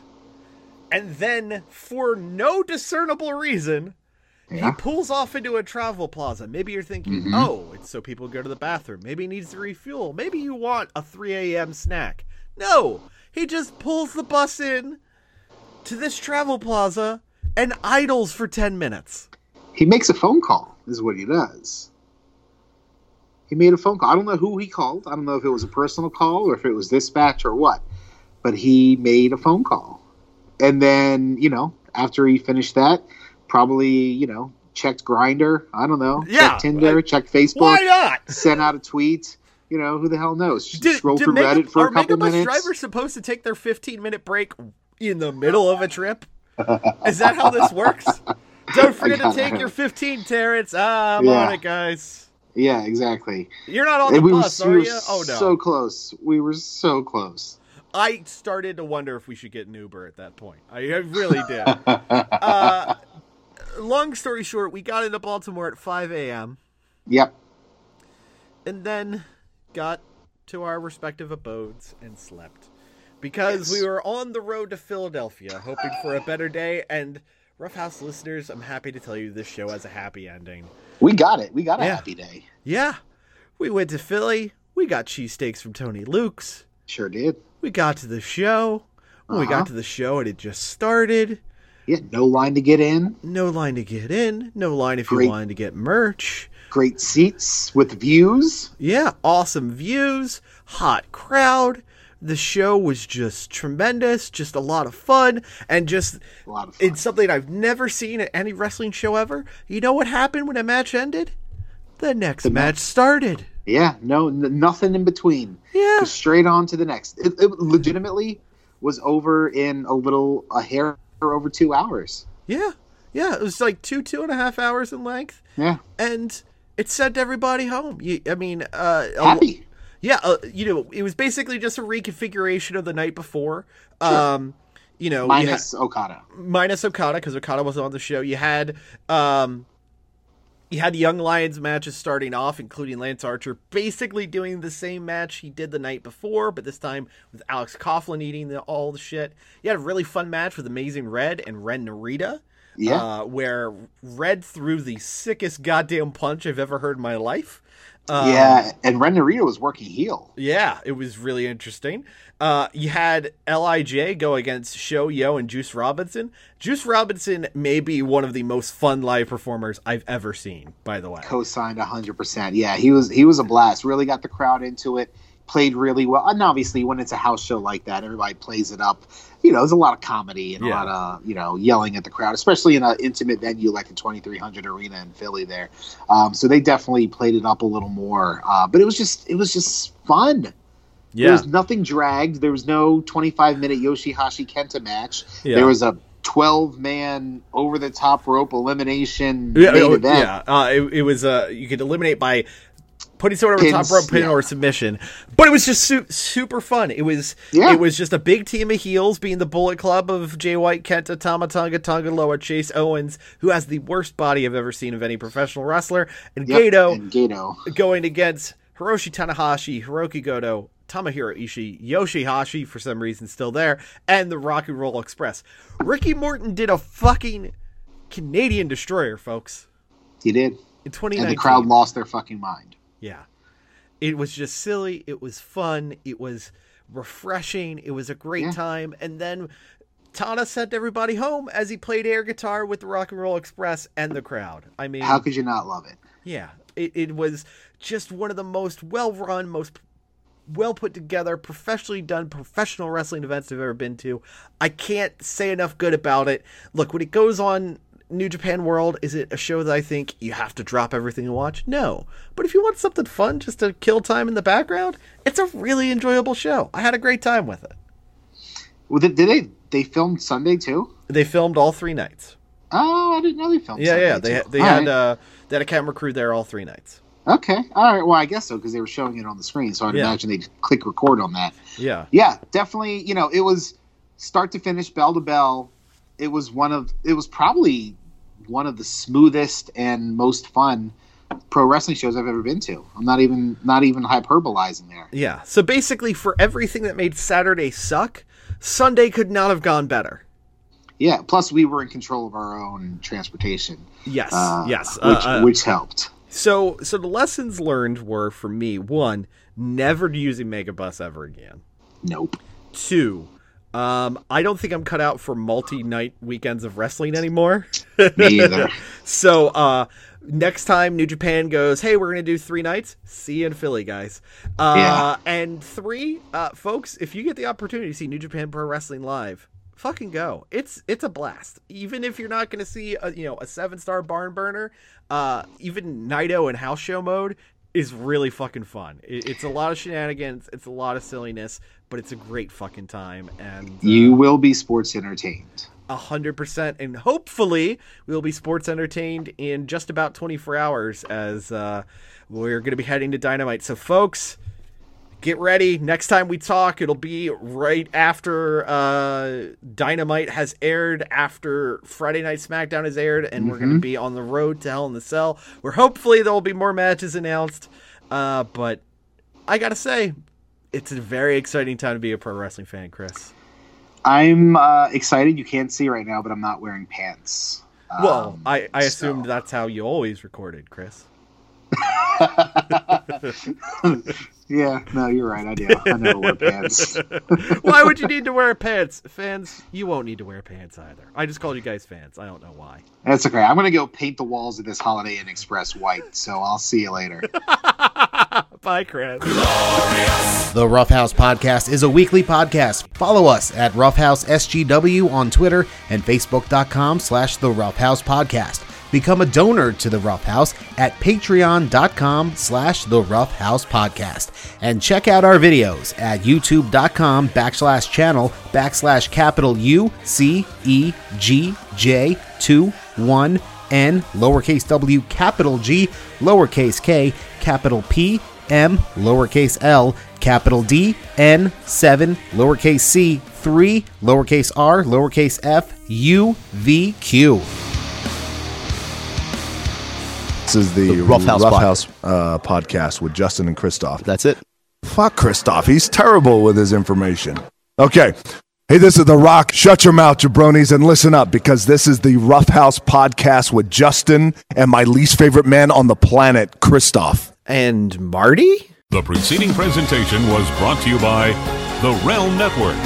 And then, for no discernible reason, yeah. he pulls off into a travel plaza. Maybe you're thinking, mm-hmm. oh, it's so people go to the bathroom. Maybe he needs to refuel. Maybe you want a three a.m. snack. No, he just pulls the bus in to this travel plaza and idles for ten minutes. He makes a phone call, is what he does. He made a phone call. I don't know who he called. I don't know if it was a personal call or if it was dispatch or what. But he made a phone call. And then, you know, after he finished that, probably, you know, checked Grindr. I don't know. Yeah, checked Tinder, I, checked Facebook. Why not? Sent out a tweet. You know, who the hell knows? Did, Scroll did through Mega, Reddit for a couple Megabus minutes. Are Megabus drivers supposed to take their fifteen-minute break in the middle of a trip? Is that how this works? Don't forget to take it. your fifteen Terrence. Ah, I'm yeah. on it, guys. Yeah, exactly. You're not on the we bus, were, are we you? Oh, no. So close. We were so close. I started to wonder if we should get an Uber at that point. I really did. uh, long story short, we got into Baltimore at five a.m. Yep. And then got to our respective abodes and slept. Because yes. we were on the road to Philadelphia, hoping for a better day. And Rough House listeners, I'm happy to tell you this show has a happy ending. We got it. We got a yeah. happy day. Yeah. We went to Philly. We got cheesesteaks from Tony Luke's. Sure did. We got to the show. When uh-huh. we got to the show, and it just started. Yeah, no line to get in. No line to get in. No line if great, you wanted to get merch. Great seats with views. Yeah, awesome views. Hot crowd. The show was just tremendous, just a lot of fun, and just a lot of fun. It's something I've never seen at any wrestling show ever. You know what happened when a match ended? The next the match, match started. Yeah, no, n- nothing in between. Yeah. Just straight on to the next. It, it legitimately was over in a little, a hair over two hours. Yeah, yeah. It was like two, two and a half hours in length. Yeah. And it sent everybody home. You, I mean, uh, happy. Yeah, uh, you know, it was basically just a reconfiguration of the night before. Sure. Um, you know, minus you ha- Okada, minus Okada because Okada wasn't on the show. You had, um, you had the Young Lions matches starting off, including Lance Archer, basically doing the same match he did the night before, but this time with Alex Coughlin eating the, all the shit. You had a really fun match with Amazing Red and Ren Narita. Yeah, uh, where Red threw the sickest goddamn punch I've ever heard in my life. Um, yeah, and Ren Narita was working heel. Yeah, it was really interesting. Uh, you had L I J go against Shoyo and Juice Robinson. Juice Robinson may be one of the most fun live performers I've ever seen, by the way. Co-signed one hundred percent. Yeah, he was he was a blast. Really got the crowd into it. Played really well. And obviously, when it's a house show like that, everybody plays it up. You know, there's a lot of comedy and yeah. a lot of, you know, yelling at the crowd, especially in an intimate venue like the twenty-three hundred Arena in Philly there. Um, so they definitely played it up a little more. Uh, but it was just it was just fun. Yeah. There was nothing dragged. There was no twenty-five minute Yoshihashi Kenta match. Yeah. There was a twelve man over-the-top rope elimination yeah, main it, event. Yeah, uh, it, it was uh, – you could eliminate by – putting someone over Pins, top rope, pin yeah. or submission, but it was just su- super fun. It was, yeah. it was just a big team of heels being the Bullet Club of Jay White, Kenta, Tama Tonga, Tonga Loa, Chase Owens, who has the worst body I've ever seen of any professional wrestler, and yep, Gato, and Gato going against Hiroshi Tanahashi, Hirooki Goto, Tomohiro Ishii, Yoshihashi for some reason still there, and the Rock and Roll Express. Ricky Morton did a fucking Canadian Destroyer, folks. He did in twenty nineteen, and the crowd lost their fucking mind. Yeah, it was just silly. It was fun. It was refreshing. It was a great yeah. time. And then Tana sent everybody home as he played air guitar with the Rock and Roll Express and the crowd. I mean, how could you not love it? Yeah, it, it was just one of the most well-run, most well put together, professionally done professional wrestling events I've ever been to. I can't say enough good about it. Look, when it goes on New Japan World, is it a show that I think you have to drop everything and watch? No. But if you want something fun just to kill time in the background, it's a really enjoyable show. I had a great time with it. Well, did they they filmed Sunday too? They filmed all three nights. Oh, I didn't know they filmed yeah, Sunday. Yeah, they too. they all had right. uh, they had a camera crew there all three nights. Okay. All right. Well, I guess so, because they were showing it on the screen, so I'd yeah. imagine they'd click record on that. Yeah. Yeah, definitely, you know, it was start to finish, bell to bell, it was one of it was probably one of the smoothest and most fun pro wrestling shows I've ever been to. I'm not even not even hyperbolizing there. Yeah. So basically, for everything that made Saturday suck, Sunday could not have gone better. Yeah. Plus, we were in control of our own transportation. Yes. Uh, yes. Which, uh, uh, which helped. So, so the lessons learned were, for me, one, never using Megabus ever again. Nope. Two, um, I don't think I'm cut out for multi-night weekends of wrestling anymore. Me either. So, uh, next time New Japan goes, hey, we're going to do three nights, see you in Philly, guys. Uh, yeah. And three, uh, folks, if you get the opportunity to see New Japan Pro Wrestling live, fucking go. It's it's a blast. Even if you're not going to see a, you know, a seven-star barn burner, uh, even Naito in house show mode is really fucking fun. It, it's a lot of shenanigans. It's a lot of silliness, but it's a great fucking time. And uh, you will be sports entertained. A hundred percent. And hopefully we'll be sports entertained in just about twenty-four hours as uh, we're going to be heading to Dynamite. So, folks, get ready. Next time we talk, it'll be right after uh, Dynamite has aired, after Friday Night SmackDown has aired, and mm-hmm. we're going to be on the road to Hell in the Cell, where hopefully there will be more matches announced. Uh, but I got to say, it's a very exciting time to be a pro wrestling fan, Chris. I'm uh, excited. You can't see right now, but I'm not wearing pants. Well, um, I, I so. assumed that's how you always recorded, Chris. Yeah, no, you're right. I do. I never wear pants. Why would you need to wear pants? Fans, you won't need to wear pants either. I just called you guys fans. I don't know why. That's okay. I'm going to go paint the walls of this Holiday Inn Express white, so I'll see you later. Bye, Chris. Glorious. The Rough House Podcast is a weekly podcast. Follow us at Rough House S G W on Twitter and Facebook.com slash The Rough House Podcast. Become a donor to The Rough House at patreon.com slash The Rough House Podcast. And check out our videos at youtube.com backslash channel backslash capital U C E G J two one N lowercase W capital G lowercase K capital P M lowercase L capital D N seven lowercase C three lowercase R lowercase F U V Q. This is the, the Rough House, Rough House uh, podcast with Justin and Christoph. That's it. Fuck Christoph. He's terrible with his information. Okay. Hey, this is The Rock. Shut your mouth, jabronis, and listen up, because this is the Rough House podcast with Justin and my least favorite man on the planet, Christoph. And Marty? The preceding presentation was brought to you by the Realm Network.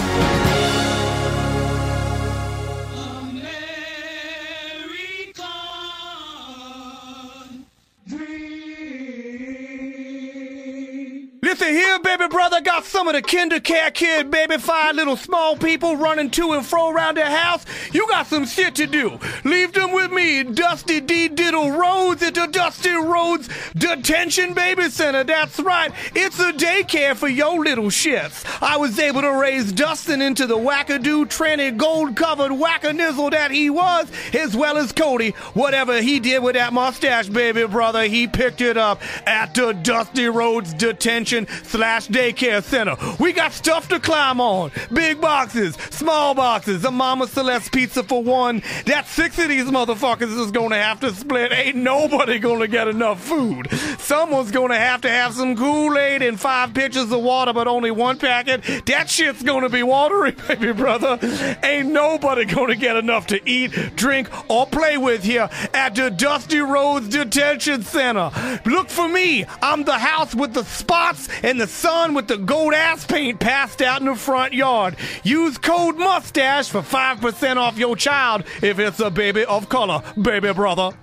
Listen here, baby brother, got some of the KinderCare Kid, baby, five little small people running to and fro around their house. You got some shit to do. Leave them with me, Dusty D. Diddle Rhodes at the Dusty Rhodes Detention Baby Center. That's right, it's a daycare for your little shits. I was able to raise Dustin into the wackadoo, tranny, gold-covered wackanizzle that he was, as well as Cody. Whatever he did with that mustache, baby brother, he picked it up at the Dusty Rhodes Detention slash daycare center. We got stuff to climb on. Big boxes, small boxes, a Mama Celeste pizza for one. That's six of these motherfuckers is gonna have to split. Ain't nobody gonna get enough food. Someone's gonna have to have some Kool-Aid and five pitchers of water, but only one packet. That shit's gonna be watery, baby brother. Ain't nobody gonna get enough to eat, drink, or play with here at the Dusty Rhodes Detention Center. Look for me. I'm the house with the spots and the sun with the gold ass paint passed out in the front yard. Use code MUSTACHE for five percent off your child if it's a baby of color, baby brother.